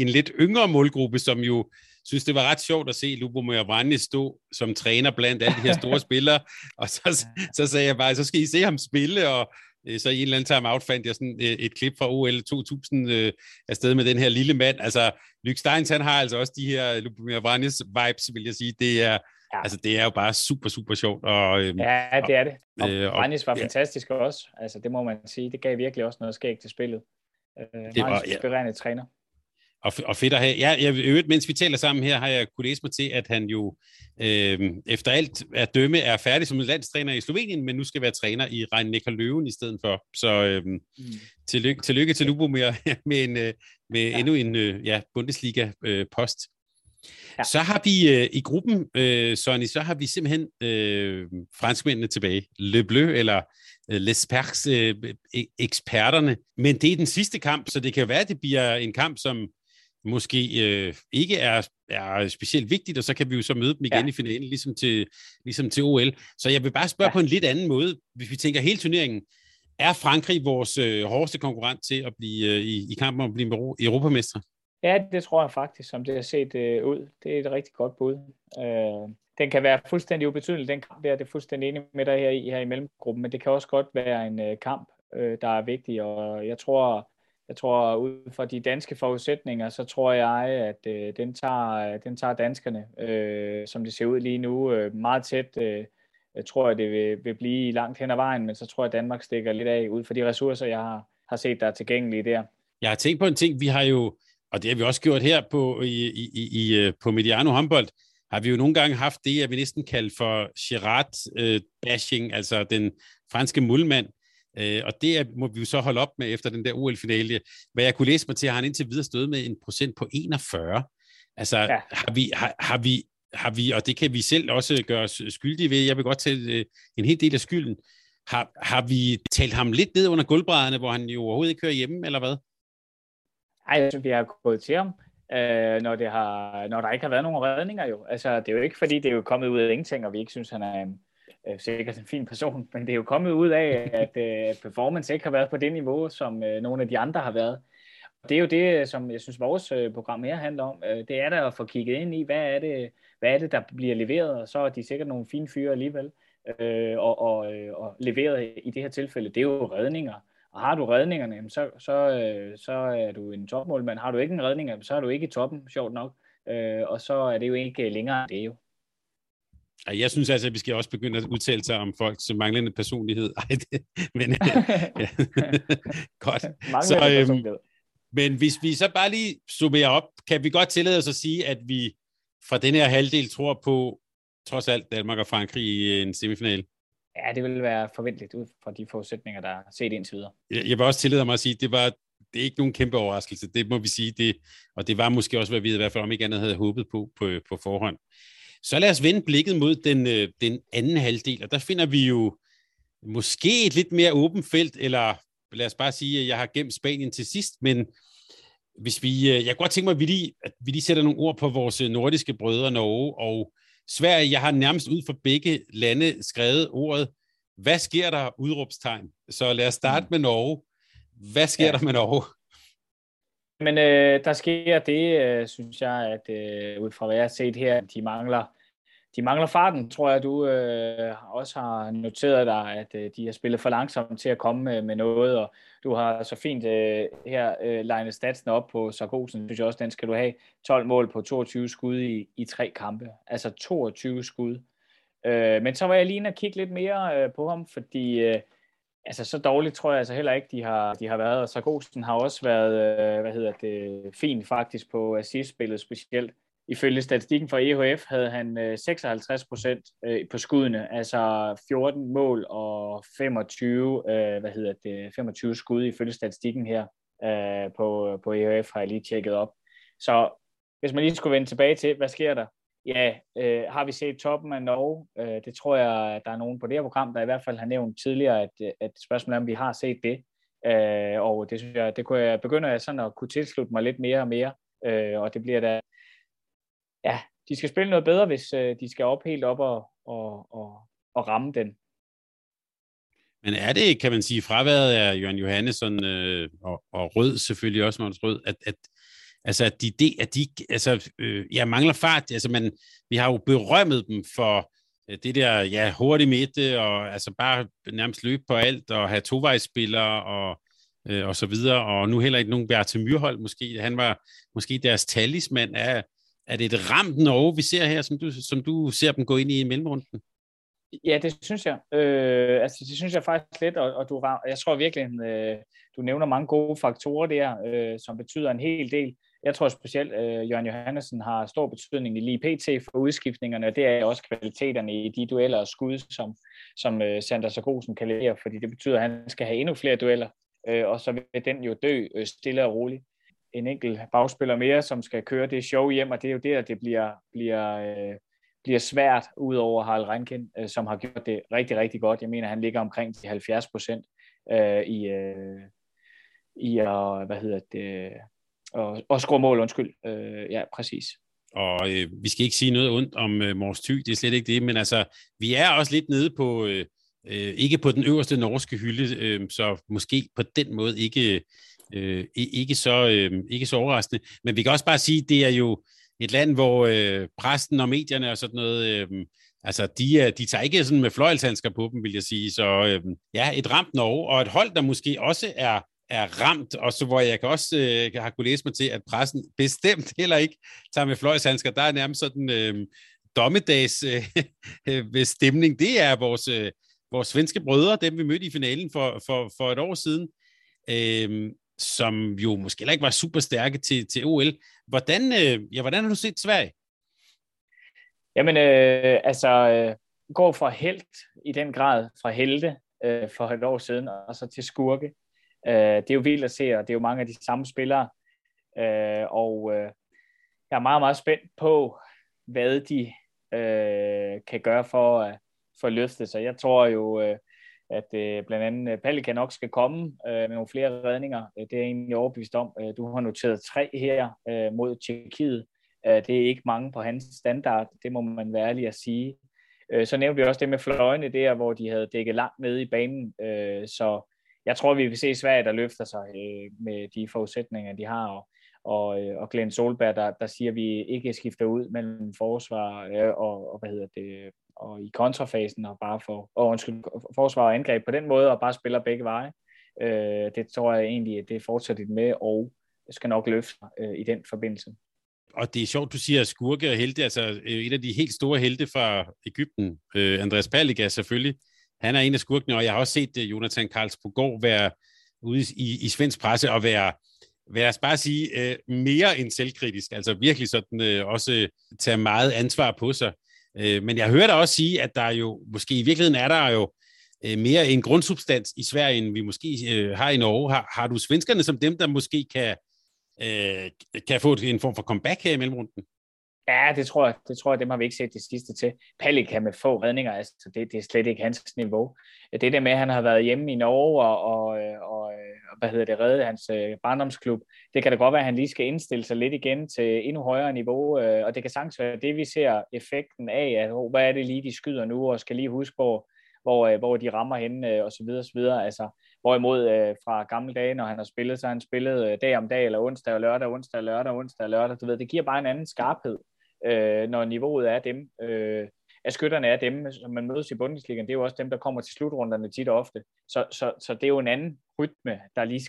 en lidt yngre målgruppe, som jo synes, det var ret sjovt at se Ljubomir Vranjes stå som træner blandt alle de her store spillere, og så sagde jeg bare, så skal I se ham spille, og så i en eller anden time-out fandt jeg sådan et klip fra OL 2000 afsted med den her lille mand. Altså, Lykkesteins, han har altså også de her Ljubomir Vranjes vibes, vil jeg sige. Det er, ja. Altså, det er jo bare super, super sjovt. Ja, det er det. Og Vranjes var fantastisk også. Altså, det må man sige. Det gav virkelig også noget skæg til spillet. Meget inspirerende træner. Og fedt at have. Jeg øvrigt, mens vi taler sammen her, har jeg kunnet læse mig til, at han jo efter alt at dømme er færdig som en landstræner i Slovenien, men nu skal være træner i Rhein-Neckar-Løven i stedet for. Så tillykke til Ljubomir med endnu en Bundesliga-post. Ja. Så har vi i gruppen, Sonny, så har vi simpelthen franskmændene tilbage. Le Bleu eller Les Perks, eksperterne. Men det er den sidste kamp, så det kan være, at det bliver en kamp, som måske ikke er specielt vigtigt, og så kan vi jo så møde dem igen i finalen, ligesom til OL. Så jeg vil bare spørge på en lidt anden måde, hvis vi tænker hele turneringen. Er Frankrig vores hårdeste konkurrent til at blive i kampen om at blive europamester? Ja, det tror jeg faktisk, som det har set ud. Det er et rigtig godt bud. Den kan være fuldstændig ubetydelig, den kamp der, det er fuldstændig enig med dig her i mellemgruppen, men det kan også godt være en kamp, der er vigtig, og jeg tror ud fra de danske forudsætninger, så tror jeg, at den tager danskerne, som det ser ud lige nu, meget tæt. Jeg tror, at det vil blive langt hen ad vejen, men så tror jeg, at Danmark stikker lidt af ud for de ressourcer, jeg har set, der er tilgængelige der. Jeg har tænkt på en ting, vi har jo, og det har vi også gjort her på Mediano Håndbold, har vi jo nogle gange haft det, jeg vil næsten kalde for Gerard-bashing, altså den franske målmand. Og det må vi jo så holde op med efter den der OL-finale. Hvad jeg kunne læse mig til, har han indtil videre stået med en procent på 41. Altså, ja. har vi, og det kan vi selv også gøre os skyldige ved, jeg vil godt tage en hel del af skylden, har vi talt ham lidt ned under gulvbrædderne, hvor han jo overhovedet ikke hører hjemme, eller hvad? Nej, altså, vi har gået til ham. Når der ikke har været nogen redninger jo. Altså, det er jo ikke fordi, det er jo kommet ud af ingenting, og vi ikke synes, han er sikkert en fin person, men det er jo kommet ud af, at performance ikke har været på det niveau, som nogle af de andre har været. Og det er jo det, som jeg synes, vores program her handler om. Det er der at få kigget ind i, hvad er det, der bliver leveret, og så er de sikkert nogle fine fyre alligevel, og leveret i det her tilfælde, det er jo redninger. Og har du redningerne, så er du en topmålmand. Har du ikke en redning, så er du ikke i toppen, sjovt nok. Og så er det jo ikke længere end det jo. Jeg synes altså, at vi skal også begynde at udtale sig om folk som manglende personlighed. Ej, det, men godt. Men hvis vi så bare lige summerer op, kan vi godt tillade os at sige, at vi fra den her halvdel tror på, trods alt, Danmark og Frankrig i en semifinal. Ja, det ville være forventeligt ud fra de forudsætninger, der er set indtil videre. Jeg vil også tillade mig at sige, at det er ikke nogen kæmpe overraskelse. Det må vi sige. Og det var måske også, hvad vi i hvert fald om ikke andet havde håbet på forhånd. Så lad os vende blikket mod den anden halvdel, og der finder vi jo måske et lidt mere åbent felt, eller lad os bare sige, at jeg har gemt Spanien til sidst, men hvis jeg kunne godt tænke mig, at vi lige sætter nogle ord på vores nordiske brødre, Norge og Sverige. Jeg har nærmest ud for begge lande skrevet ordet, hvad sker der, udråbstegn? Så lad os starte med Norge. Hvad sker der med Norge? Men der sker det, synes jeg, at ud fra hvad jeg har set her, de mangler farten, tror jeg, du også har noteret dig, at de har spillet for langsomt til at komme med noget, og du har så fint her legnet statsen op på Sarkosen, synes jeg også, den skal du have, 12 mål på 22 skud i 3 kampe, altså 22 skud. Men så var jeg lige inde og kigge lidt mere på ham, fordi... Altså, så dårligt tror jeg altså heller ikke, de har været. Og Sarkosen har også været, fin faktisk på assistspillet specielt. Ifølge statistikken fra EHF havde han 56% på skuddene, altså 14 mål og 25 skud ifølge statistikken her på EHF, har jeg lige tjekket op. Så hvis man lige skulle vende tilbage til, hvad sker der? Ja, har vi set toppen af Norge? Det tror jeg, at der er nogen på det her program, der i hvert fald har nævnt tidligere, at spørgsmålet er, om vi har set det. Og det synes jeg, begynder jeg sådan at kunne tilslutte mig lidt mere og mere. Og det bliver da... Ja, de skal spille noget bedre, hvis de skal op helt op og ramme den. Men er det, kan man sige, fraværet af Jørgen Johannesson og Rød selvfølgelig også, Magnus Rød, at de mangler fart. Altså, vi har jo berømmet dem for det der, ja, hurtig midte, og altså bare nærmest løbe på alt, og have tovejsspillere, og så videre, og nu heller ikke nogen Bjarte Myrhold måske. Han var måske deres talisman. Er det et ramt Norge, vi ser her, som du ser dem gå ind i mellemrunden? Ja, det synes jeg. Det synes jeg faktisk lidt, og jeg tror virkelig, du nævner mange gode faktorer der, som betyder en hel del. Jeg tror specielt, Jørgen Johannesson har stor betydning i lige pt for udskiftningerne, og det er også kvaliteterne i de dueller og skud, som Sander Sarkosen kan levere, fordi det betyder, at han skal have endnu flere dueller, og så vil den jo dø stille og roligt. En enkelt bagspiller mere, som skal køre det show hjem, og det er jo der, det bliver svært, udover Harald Reinkind, som har gjort det rigtig, rigtig godt. Jeg mener, han ligger omkring de 70% og score mål, undskyld. Ja, præcis. Og vi skal ikke sige noget ondt om Mors Thy, det er slet ikke det, men altså, vi er også lidt nede på, ikke på den øverste norske hylde, så måske på den måde ikke Ikke så overraskende. Men vi kan også bare sige, at det er jo et land, hvor pressen og medierne og sådan noget, altså de tager ikke sådan med fløjelshandsker på dem, vil jeg sige. Så ja, et ramt Norge, og et hold, der måske også er ramt, og så hvor jeg kan også har kunne læse mig til, at pressen bestemt heller ikke tager med fløjelshandsker. Der er nærmest sådan dommedags stemning. Det er vores svenske brødre, dem vi mødte i finalen for et år siden, som jo måske heller ikke var super stærke til OL. Hvordan har du set Sverige? Jamen, går fra helt i den grad, fra helte for et år siden, og så til skurke. Det er jo vildt at se, og det er jo mange af de samme spillere. Jeg er meget, meget spændt på, hvad de kan gøre for at løfte sig. Jeg tror jo, at blandt andet Palle nok skal komme med nogle flere redninger. Det er jeg egentlig overbevist om. Du har noteret 3 her mod Tjekkiet. Det er ikke mange på hans standard. Det må man være ærlig at sige. Så nævnte vi også det med fløjene der, hvor de havde dækket langt nede i banen. Så jeg tror, vi vil se Sverige, der løfter sig med de forudsætninger, de har. Og Glenn Solberg, der siger, at vi ikke skifter ud mellem forsvar og i kontrafasen og bare forsvar og angreb på den måde og bare spiller begge veje. Det tror jeg egentlig, at det fortsætter med og skal nok løfte i den forbindelse. Og det er sjovt, du siger skurke og helte. Altså et af de helt store helte fra Egypten, Andreas Palliga selvfølgelig. Han er en af skurkene, og jeg har også set Jonathan Karlsbogård være ude i svensk presse og være, vil jeg bare sige, mere end selvkritisk. Altså virkelig sådan også tage meget ansvar på sig. Men jeg hører dig også sige, at der jo, måske i virkeligheden er der jo mere en grundsubstans i Sverige, end vi måske har i Norge. Har du svenskerne som dem, der måske kan få en form for comeback her i mellemrunden? Ja, det tror jeg, dem har vi ikke set det sidste til. Pallik kan med få redninger, altså det er slet ikke hans niveau. Det der med, at han har været hjemme i Norge og redde hans barndomsklub, det kan da godt være, at han lige skal indstille sig lidt igen til endnu højere niveau, og det kan sagtens være det, vi ser effekten af, at hvad er det lige, de skyder nu, og skal lige huske, hvor de rammer henne, og så videre, og så videre. Altså, hvorimod fra gamle dage, når han har spillet, så har han spillet dag om dag, eller onsdag og lørdag, onsdag og lørdag, onsdag og lørdag, du ved, det giver bare en anden skarphed. Når niveauet er dem, at skytterne er dem, som man mødes i Bundesligaen, det er jo også dem, der kommer til slutrunderne tit og ofte. Så det er jo en anden rytme, der lige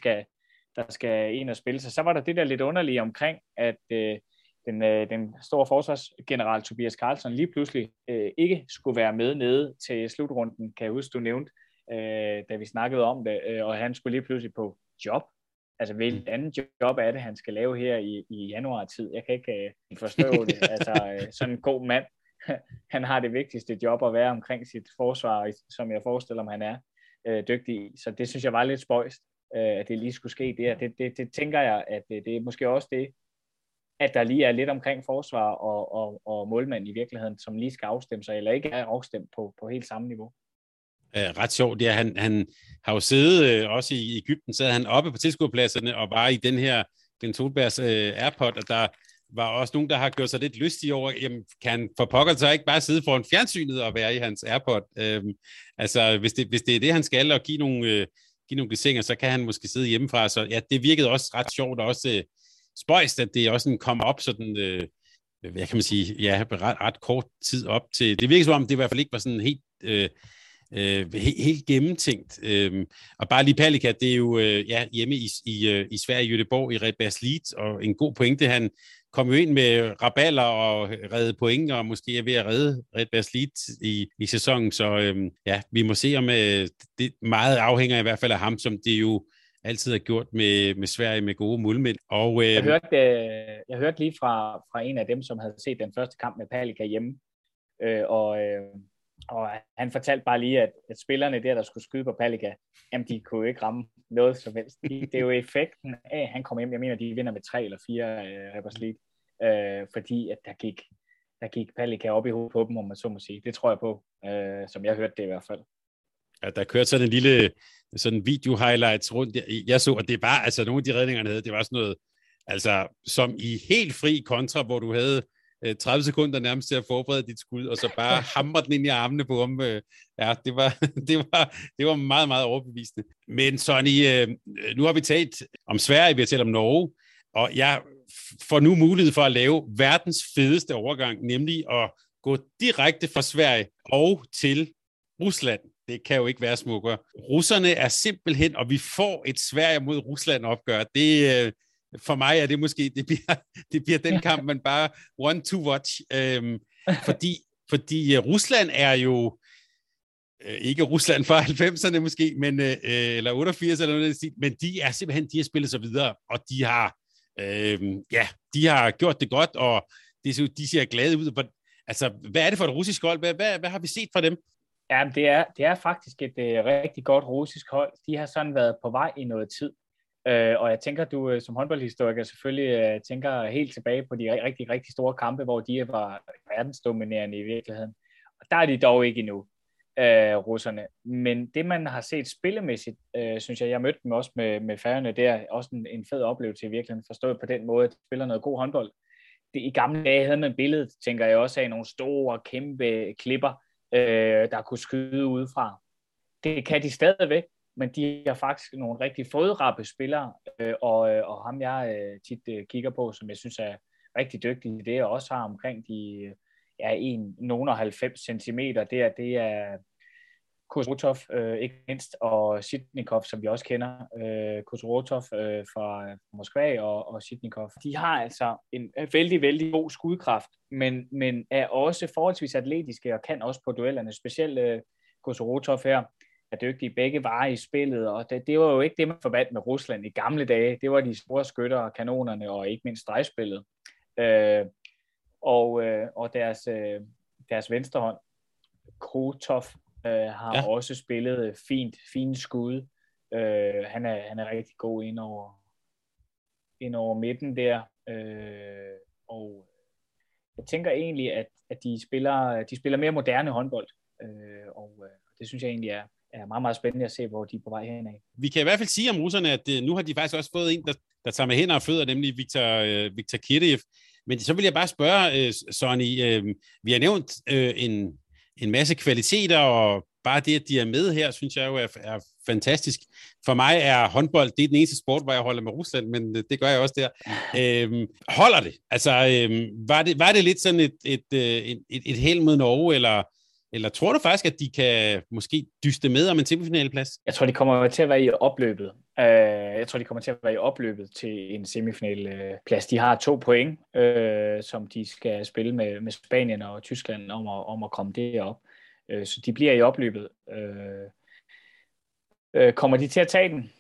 skal ind og spille sig. Så var der det der lidt underlige omkring, at den store forsvarsgeneral Tobias Karlsson lige pludselig ikke skulle være med nede til slutrunden, kan jeg huske, du nævnte, da vi snakkede om det, og han skulle lige pludselig på job. Altså, hvilket andet job er det, han skal lave her i januar-tid? Jeg kan ikke forstå det. Altså, sådan en god mand, han har det vigtigste job at være omkring sit forsvar, som jeg forestiller mig, han er dygtig i. Så det synes jeg var lidt spøjst, at det lige skulle ske der. Det tænker jeg, at det er måske også det, at der lige er lidt omkring forsvar og målmand i virkeligheden, som lige skal afstemme sig, eller ikke er afstemt på helt samme niveau. Ret sjovt, det er, han har jo siddet, også i Egypten, sad han oppe på tilskuerpladserne og var i den her, den Solbergs Airpod, og der var også nogen, der har gjort sig lidt lystige over, jamen, kan han for pokker så ikke bare sidde foran fjernsynet og være i hans Airpod? Altså, hvis det er det, han skal, og give nogle gesinger, så kan han måske sidde hjemmefra, så ja, det virkede også ret sjovt, og også spøjst, at det også kom op sådan, hvad kan man sige, ja, ret kort tid op til, det virkede som om, det i hvert fald ikke var sådan helt... helt gennemtænkt. Og bare lige Palika, det er jo hjemme i Sverige, Göteborg, i Red Bears Leeds, og en god pointe. Han kom jo ind med raballer og redde point, og måske er ved at redde Red Bears Leeds i sæsonen. Så vi må se, om det meget afhænger i hvert fald af ham, som det jo altid har gjort med Sverige, med gode målmænd. Og, jeg hørte lige fra en af dem, som havde set den første kamp med Palika hjemme, og han fortalte bare lige, at spillerne der skulle skyde på Palika, jamen de kunne ikke ramme noget som helst. Det er jo effekten af, at han kom hjem. Jeg mener, de vinder med 3 eller 4 Rebers League, fordi at der gik Palika op i hovedet på dem, om man så må sige. Det tror jeg på, som jeg hørte det i hvert fald. Ja, der kørte sådan en lille sådan video-highlights rundt. Jeg så, og det var altså nogle af de redninger, han havde, det var sådan noget, altså som i helt fri kontra, hvor du havde 30 sekunder nærmest til at forberede dit skud, og så bare hamre den ind i armene på ham. Ja, det var meget, meget overbevisende. Men Sonny, nu har vi talt om Sverige, vi har talt om Norge, og jeg får nu mulighed for at lave verdens fedeste overgang, nemlig at gå direkte fra Sverige og til Rusland. Det kan jo ikke være smukkere. Russerne er simpelthen, og vi får et Sverige mod Rusland opgør. Det, for mig er det måske, det bliver den kamp, man bare one to watch. Fordi Rusland er jo, ikke Rusland fra 90'erne måske, men, eller 88 eller noget, men de er simpelthen, de har spillet sig videre, og de har, de har gjort det godt, og de ser glade ud. Altså, hvad er det for et russisk hold? Hvad har vi set fra dem? Ja, det er faktisk et rigtig godt russisk hold. De har sådan været på vej i noget tid. Og jeg tænker, du som håndboldhistoriker selvfølgelig tænker helt tilbage på de rigtig, rigtig store kampe, hvor de var verdensdominerende i virkeligheden. Og der er de dog ikke endnu, russerne. Men det, man har set spillemæssigt, synes jeg mødte dem også med Færøerne, det er også en fed oplevelse i virkeligheden, forstået på den måde, at de spiller noget god håndbold. I gamle dage havde man billedet, tænker jeg også, af nogle store, kæmpe klipper, der kunne skyde udefra. Det kan de stadigvæk, men de har faktisk nogle rigtig fodrappe spillere, og ham jeg tit kigger på, som jeg synes er rigtig dygtig i det, og også har omkring de 90 centimeter, det er Kozorotov, ikke mindst, og Sitnikov, som vi også kender, Kozorotov fra Moskva og Sitnikov. De har altså en vældig, vældig god skudkraft, men er også forholdsvis atletiske og kan også på duellerne. Specielt Kozorotov her er dygtig, begge varer i spillet, og det var jo ikke det, man forbandt med Rusland i gamle dage. Det var de store skytter, kanonerne og ikke mindst stregspillet og deres venstre hånd. Krotov har også spillet fine skud. Han er rigtig god ind over midten der. Og jeg tænker egentlig, at de spiller mere moderne håndbold. Og det synes jeg egentlig er meget, meget spændende at se, hvor de er på vej hen af. Vi kan i hvert fald sige om russerne, at nu har de faktisk også fået en, der tager med hænder og fødder, nemlig Viktor Kirdeev. Men så vil jeg bare spørge, Sonny, vi har nævnt en masse kvaliteter, og bare det, at de er med her, synes jeg jo er fantastisk. For mig er håndbold, det er den eneste sport, hvor jeg holder med Rusland, men det gør jeg også der. Holder det? Altså, var det lidt sådan et held mod Norge, eller tror du faktisk, at de kan måske dyste med om en semifinaleplads? Jeg tror, de kommer til at være i opløbet. Til en semifinaleplads. De har 2 point, som de skal spille med Spanien og Tyskland om at komme derop. Så de bliver i opløbet. Kommer de til at tage den?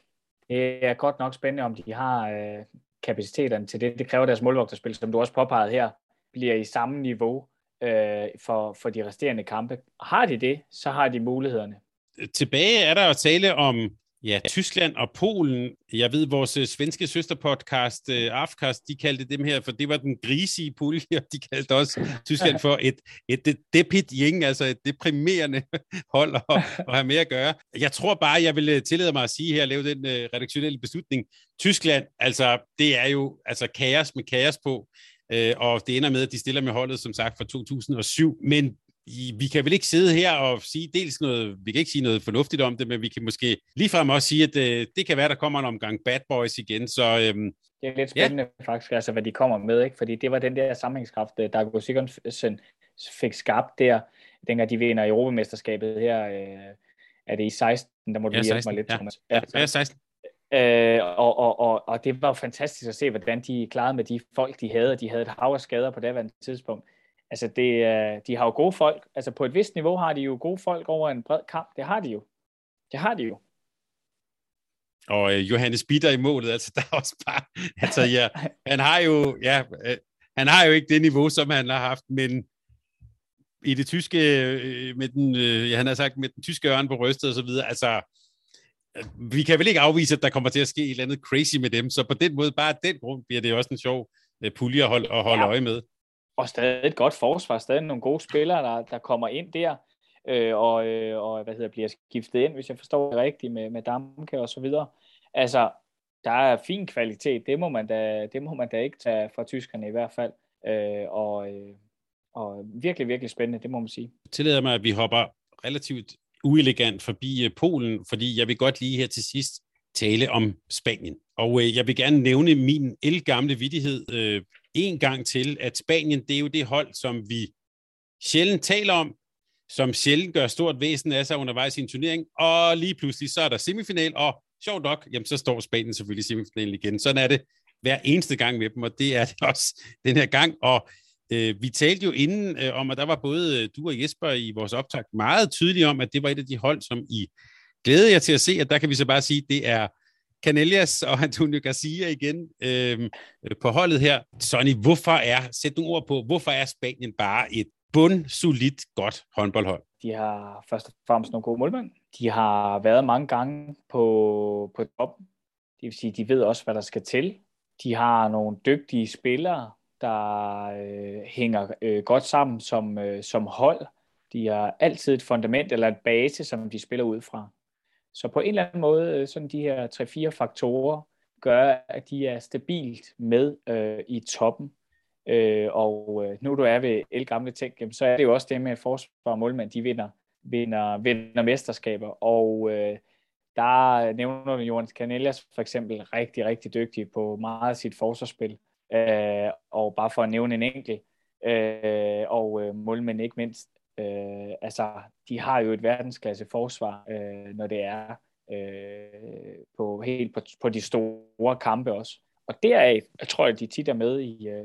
Det er godt nok spændende, om de har kapaciteterne til det. Det kræver deres målvogterspil, som du også påpegede her, bliver i samme niveau for de resterende kampe. Har de det, så har de mulighederne. Tilbage er der at tale om Tyskland og Polen. Jeg ved, vores svenske søsterpodcast, Afkast, de kaldte dem her, for det var den grisige pulje, og de kaldte også Tyskland for et depitjeng, altså et deprimerende hold at have med at gøre. Jeg tror bare, jeg vil tillade mig at sige her, lave den redaktionelle beslutning. Tyskland, altså det er jo kaos med kaos på, og det ender med, at de stiller med holdet, som sagt, fra 2007, men vi kan vel ikke sidde her og sige dels noget, vi kan ikke sige noget fornuftigt om det, men vi kan måske ligefrem også sige, at det kan være, der kommer en omgang Bad Boys igen, så... det er lidt spændende faktisk, hvad de kommer med, ikke? Fordi det var den der sammenhængskraft, Darko Sigurdsson fik skabt der, dengang de vinder Europamesterskabet her, er det i 16, der måtte vi hjælpe mig lidt, Thomas. Ja, 16. Og det var fantastisk at se, hvordan de klarede med de folk, de havde, og de havde et hav af skader på daværende tidspunkt. Altså, de har jo gode folk. Altså, på et vist niveau har de jo gode folk over en bred kamp. Det har de jo. Og Johannes Bitter i målet, der er også bare... han har jo ikke det niveau, som han har haft, men i det tyske... han har sagt, med den tyske ørn på rystet og så videre, vi kan vel ikke afvise, at der kommer til at ske et eller andet crazy med dem, så på den måde, bare den grund, bliver det også en sjov pulje at holde øje med. Og stadig et godt forsvar, stadig nogle gode spillere, der kommer ind der, og bliver skiftet ind, hvis jeg forstår det rigtigt, med Damke og så videre. Altså, der er fin kvalitet, det må man da ikke tage fra tyskerne i hvert fald. Og virkelig, virkelig spændende, det må man sige. Tillader mig, at vi hopper relativt uelegant forbi Polen, fordi jeg vil godt lige her til sidst tale om Spanien. Og jeg vil gerne nævne min ældgamle vittighed en gang til, at Spanien, det er jo det hold, som vi sjældent taler om, som sjældent gør stort væsen af sig undervejs i en turnering, og lige pludselig, så er der semifinal, og sjovt nok, jamen, så står Spanien selvfølgelig i semifinalen igen. Sådan er det hver eneste gang med dem, og det er det også den her gang, og vi talte jo inden om, at der var både du og Jesper i vores optakt meget tydeligt om, at det var et af de hold, som I glædede jer til at se, at der kan vi så bare sige, at det er Canellas og Antonio Garcia igen på holdet her. Sonny, sæt nogle ord på, hvorfor er Spanien bare et bundsolidt godt håndboldhold? De har først og fremmest nogle gode målmænd. De har været mange gange på toppen. Det vil sige, de ved også, hvad der skal til. De har nogle dygtige spillere, der hænger godt sammen som hold. De har altid et fundament eller en base, som de spiller ud fra. Så på en eller anden måde, sådan de her 3-4 faktorer, gør, at de er stabilt med i toppen. Og nu du er ved ældgamle ting, så er det jo også det med forsvar og målmand, de vinder mesterskaber. Og der nævner Johan Canellas for eksempel rigtig, rigtig dygtig på meget af sit forsvarsspil. Og bare for at nævne en enkelt, og målmænd ikke mindst, de har jo et verdensklasse forsvar, når det er på de store kampe også. Og deraf, jeg tror, at de tit er med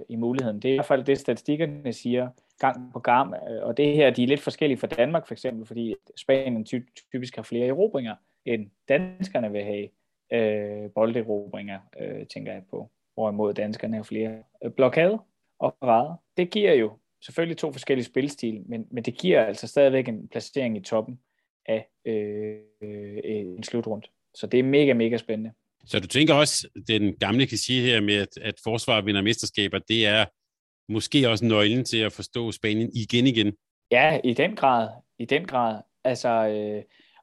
i muligheden. Det er i hvert fald det, statistikkerne siger gang på gang. Og det her, de er lidt forskellige fra Danmark for eksempel, fordi Spanien typisk har flere erobringer, end danskerne vil have bolderobringer, tænker jeg på. Hvorimod danskerne har flere blokader og parader. Det giver jo selvfølgelig to forskellige spilstil, men det giver altså stadigvæk en placering i toppen af en slutrunde. Så det er mega, mega spændende. Så du tænker også, den gamle kan sige her med, at forsvar vinder mesterskaber, det er måske også nøglen til at forstå Spanien igen? Ja, i den grad. Altså,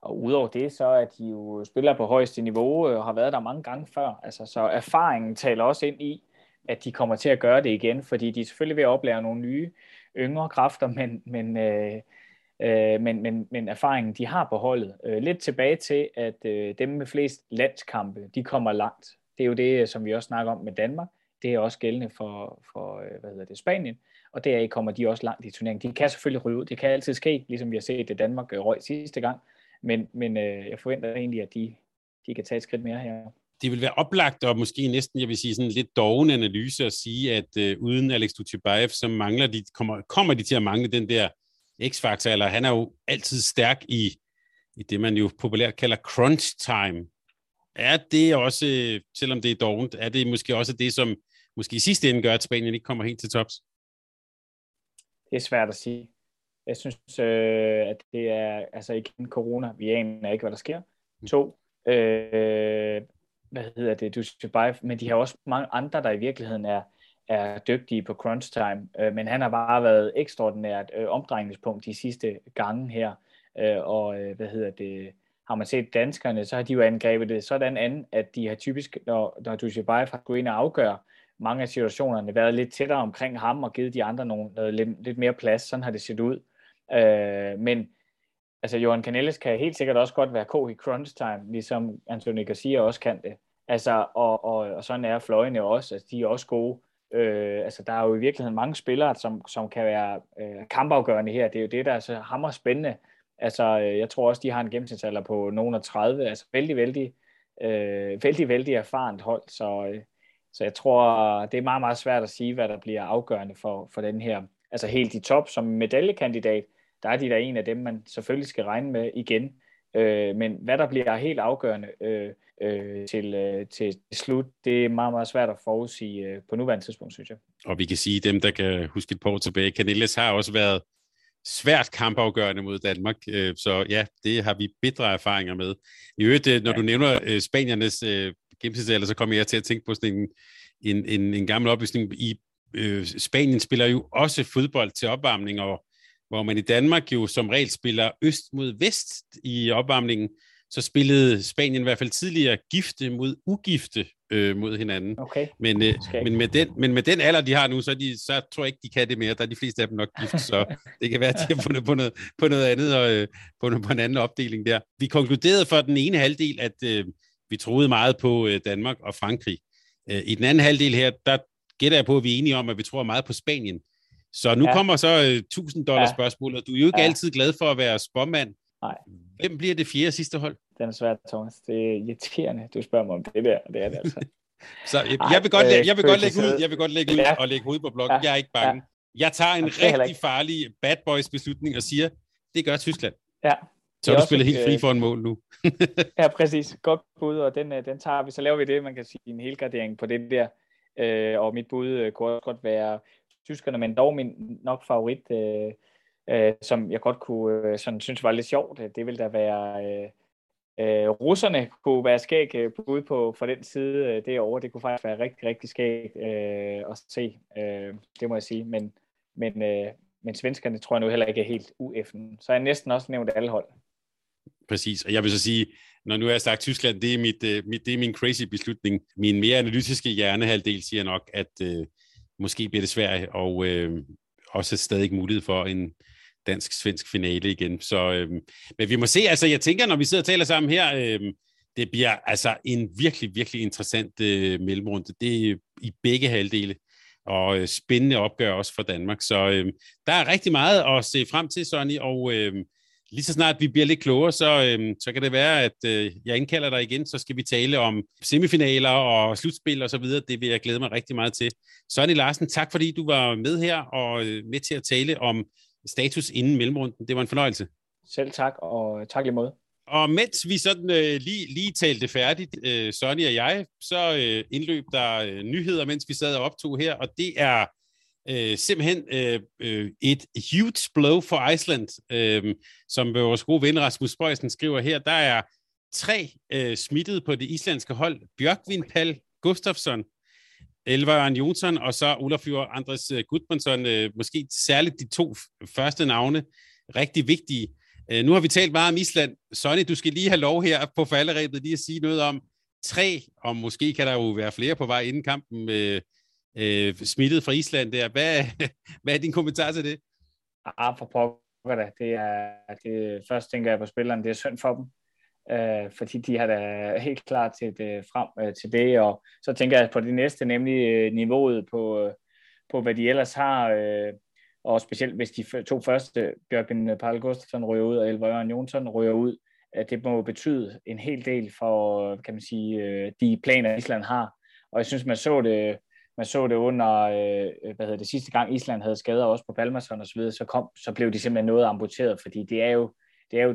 og udover det, så er de jo spillere på højeste niveau og har været der mange gange før. Altså, så erfaringen taler også ind i, at de kommer til at gøre det igen, fordi de selvfølgelig vil oplære nogle nye, yngre kræfter, men erfaringen, de har på holdet. Lidt tilbage til, at dem med flest landskampe, de kommer langt. Det er jo det, som vi også snakker om med Danmark. Det er også gældende for Spanien. Og deraf kommer de også langt i turneringen. De kan selvfølgelig ryge ud. Det kan altid ske, ligesom vi har set det Danmark røg sidste gang. Men jeg forventer egentlig, at de kan tage et skridt mere her. Det vil være oplagt, og måske næsten, jeg vil sige, sådan en lidt doven analyse at sige, at uden Alex Dutjebaev, så mangler de, kommer de til at mangle den der X-faktor, eller han er jo altid stærk i det, man jo populært kalder crunch time. Er det også, selvom det er dovent, er det måske også det, som måske i sidste ende gør, at Spanien ikke kommer helt til tops? Det er svært at sige. Jeg synes, at det er, altså igen, corona, vi aner ikke, hvad der sker. Men de har også mange andre, der i virkeligheden er dygtige på crunch time, men han har bare været ekstraordinært omdrejningspunkt de sidste gange her, har man set danskerne, så har de jo angrebet det sådan an, at de har typisk, når Dutjebaev har gået ind og afgør mange af situationerne, været lidt tættere omkring ham og givet de andre lidt mere plads, sådan har det set ud, men altså Johan Canellas kan helt sikkert også godt være god i crunch time, ligesom Antonio Garcia også kan det, altså, og sådan er fløjene også, altså de er også gode. Der er jo i virkeligheden mange spillere, som kan være kampafgørende her. Det er jo det, der er så hammerspændende. Altså, jeg tror også, de har en gennemsnitsalder på nogen 30. Altså, vældig erfarent hold. Så jeg tror, det er meget, meget svært at sige, hvad der bliver afgørende for den her. Altså, helt i top som medaljekandidat, der er de der en af dem, man selvfølgelig skal regne med igen. Men hvad der bliver helt afgørende til slut, det er meget, meget svært at forudsige på nuværende tidspunkt, synes jeg. Og vi kan sige, at dem, der kan huske et par år tilbage, Canellas har også været svært kampafgørende mod Danmark, så ja, det har vi bedre erfaringer med. I øvrigt, når du nævner spaniernes gennemsnitsalder, så kommer jeg til at tænke på sådan en gammel oplysning. Spanien spiller jo også fodbold til opvarmning, og hvor man i Danmark jo som regel spiller øst mod vest i opvarmningen, så spillede Spanien i hvert fald tidligere gifte mod ugifte mod hinanden. Okay. Men med den alder, de har nu, så tror jeg ikke, de kan det mere. Der er de fleste af dem nok gift, så det kan være, at de har fundet på noget andet og på en anden opdeling der. Vi konkluderede for den ene halvdel, at vi troede meget på Danmark og Frankrig. I den anden halvdel her, der gætter jeg på, at vi er enige om, at vi tror meget på Spanien. Så nu kommer så $1,000 spørgsmålet. Du er jo ikke altid glad for at være spåmand. Nej. Hvem bliver det fjerde sidste hold? Den er svært, Thomas. Det er irriterende, du spørger mig om det der, og det er det altså. Så jeg vil godt lægge ud og lægge hovedet på blokken. Jeg er ikke bange. Jeg tager en rigtig farlig bad boys beslutning og siger, det gør Tyskland. Ja. Så du spiller helt fri for en mål nu. Ja, præcis. Godt bud, og den tager vi. Så laver vi det, man kan sige, en helgardering på det der. Og mit bud kunne også godt være tyskerne, men dog min nok favorit, som jeg godt kunne sådan synes var lidt sjovt, det ville da være russerne kunne være skæg ude på fra den side derovre. Det kunne faktisk være rigtig, rigtig skægt at se, det må jeg sige. Men svenskerne tror jeg nu heller ikke er helt ueffen. Så jeg næsten også nævnt alle hold. Præcis, og jeg vil så sige, når nu har jeg sagt Tyskland, det er min crazy beslutning. Min mere analytiske hjernehalvdel siger nok, at måske bliver det Sverige, og også stadig mulighed for en dansk-svensk finale igen. Så, men vi må se, altså jeg tænker, når vi sidder og taler sammen her, det bliver altså en virkelig, virkelig interessant mellemrunde. Det er i begge halvdele, og spændende opgør også for Danmark. Så der er rigtig meget at se frem til, Sonny, og lige så snart vi bliver lidt klogere, så kan det være, at jeg indkalder dig igen, så skal vi tale om semifinaler og slutspil og så videre. Det vil jeg glæde mig rigtig meget til. Sonny Larsen, tak fordi du var med her og med til at tale om status inden mellemrunden. Det var en fornøjelse. Selv tak, og tak lige måde. Og mens vi sådan lige talte færdigt, Sonny og jeg, så indløb der nyheder, mens vi sad og optog her, og det er simpelthen et huge blow for Island, som vores gode ven Rasmus Bøjsen skriver her. Der er 3 smittede på det islandske hold. Bjørkvin Pal Gustafsson, Elvaren Jonsson og så Olafur Andres Gudmundsson. Måske særligt de 2 første navne. Rigtig vigtige. Nu har vi talt meget om Island. Sonny, du skal lige have lov her på falderebet lige at sige noget om 3, og måske kan der jo være flere på vej inden kampen smittet fra Island der. Hvad er din kommentar til det? For pokker da. Først tænker jeg på spillerne, det er synd for dem, fordi de har da helt klart set frem til det, og så tænker jeg på det næste, nemlig niveauet på hvad de ellers har, og specielt hvis de 2 første, Bjørgen Paul Gustafsson ryger ud, og Elvøren Jonsson ryger ud, det må betyde en hel del for, kan man sige, de planer Island har, og jeg synes, man så det under, sidste gang Island havde skader også på Palmason og så videre, så blev de simpelthen noget amputeret, fordi det er jo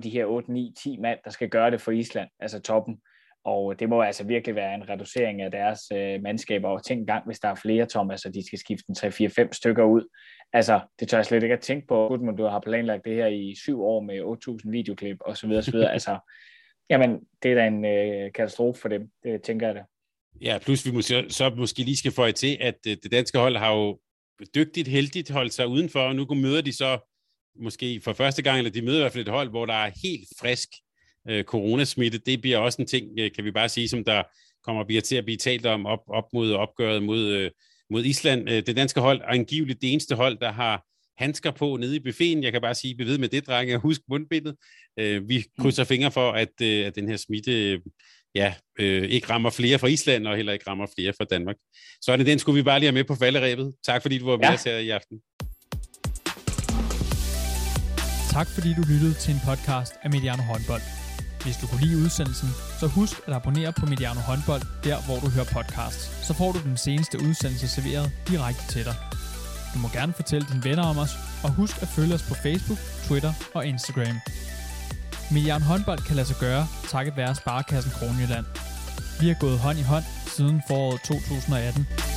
de her 8, 9, 10 mand, der skal gøre det for Island, altså toppen, og det må altså virkelig være en reducering af deres mandskaber, og tænk engang, hvis der er flere, Thomas, og de skal skifte 3, 4, 5 stykker ud, altså det tør jeg slet ikke at tænke på, Gudmund, du har planlagt det her i 7 år med 8.000 videoklip og så videre, så videre. Altså, jamen, det er da en katastrofe for dem, det tænker jeg da. Ja, plus vi måske lige skal føje til, at det danske hold har jo dygtigt, heldigt holdt sig udenfor, og nu møder de så måske for første gang, eller de møder i hvert fald et hold, hvor der er helt frisk coronasmitte. Det bliver også en ting, kan vi bare sige, som der kommer til at blive talt om op mod opgøret mod Island. Det danske hold er angiveligt det eneste hold, der har handsker på nede i buffeten. Jeg kan bare sige, bevid med det, drenge, og husk mundbindet. Vi krydser fingre for, at den her smitte ikke rammer flere fra Island, og heller ikke rammer flere fra Danmark. Så er det den, skulle vi bare lige have med på falderebet. Tak fordi du var med os her i aften. Tak fordi du lyttede til en podcast af Mediano Håndbold. Hvis du kunne lide udsendelsen, så husk at abonnere på Mediano Håndbold, der hvor du hører podcasts. Så får du den seneste udsendelse serveret direkte til dig. Du må gerne fortælle dine venner om os, og husk at følge os på Facebook, Twitter og Instagram. Mediano Håndbold kan lade sig gøre, takket være Sparkassen Kronjylland. Vi har gået hånd i hånd siden foråret 2018.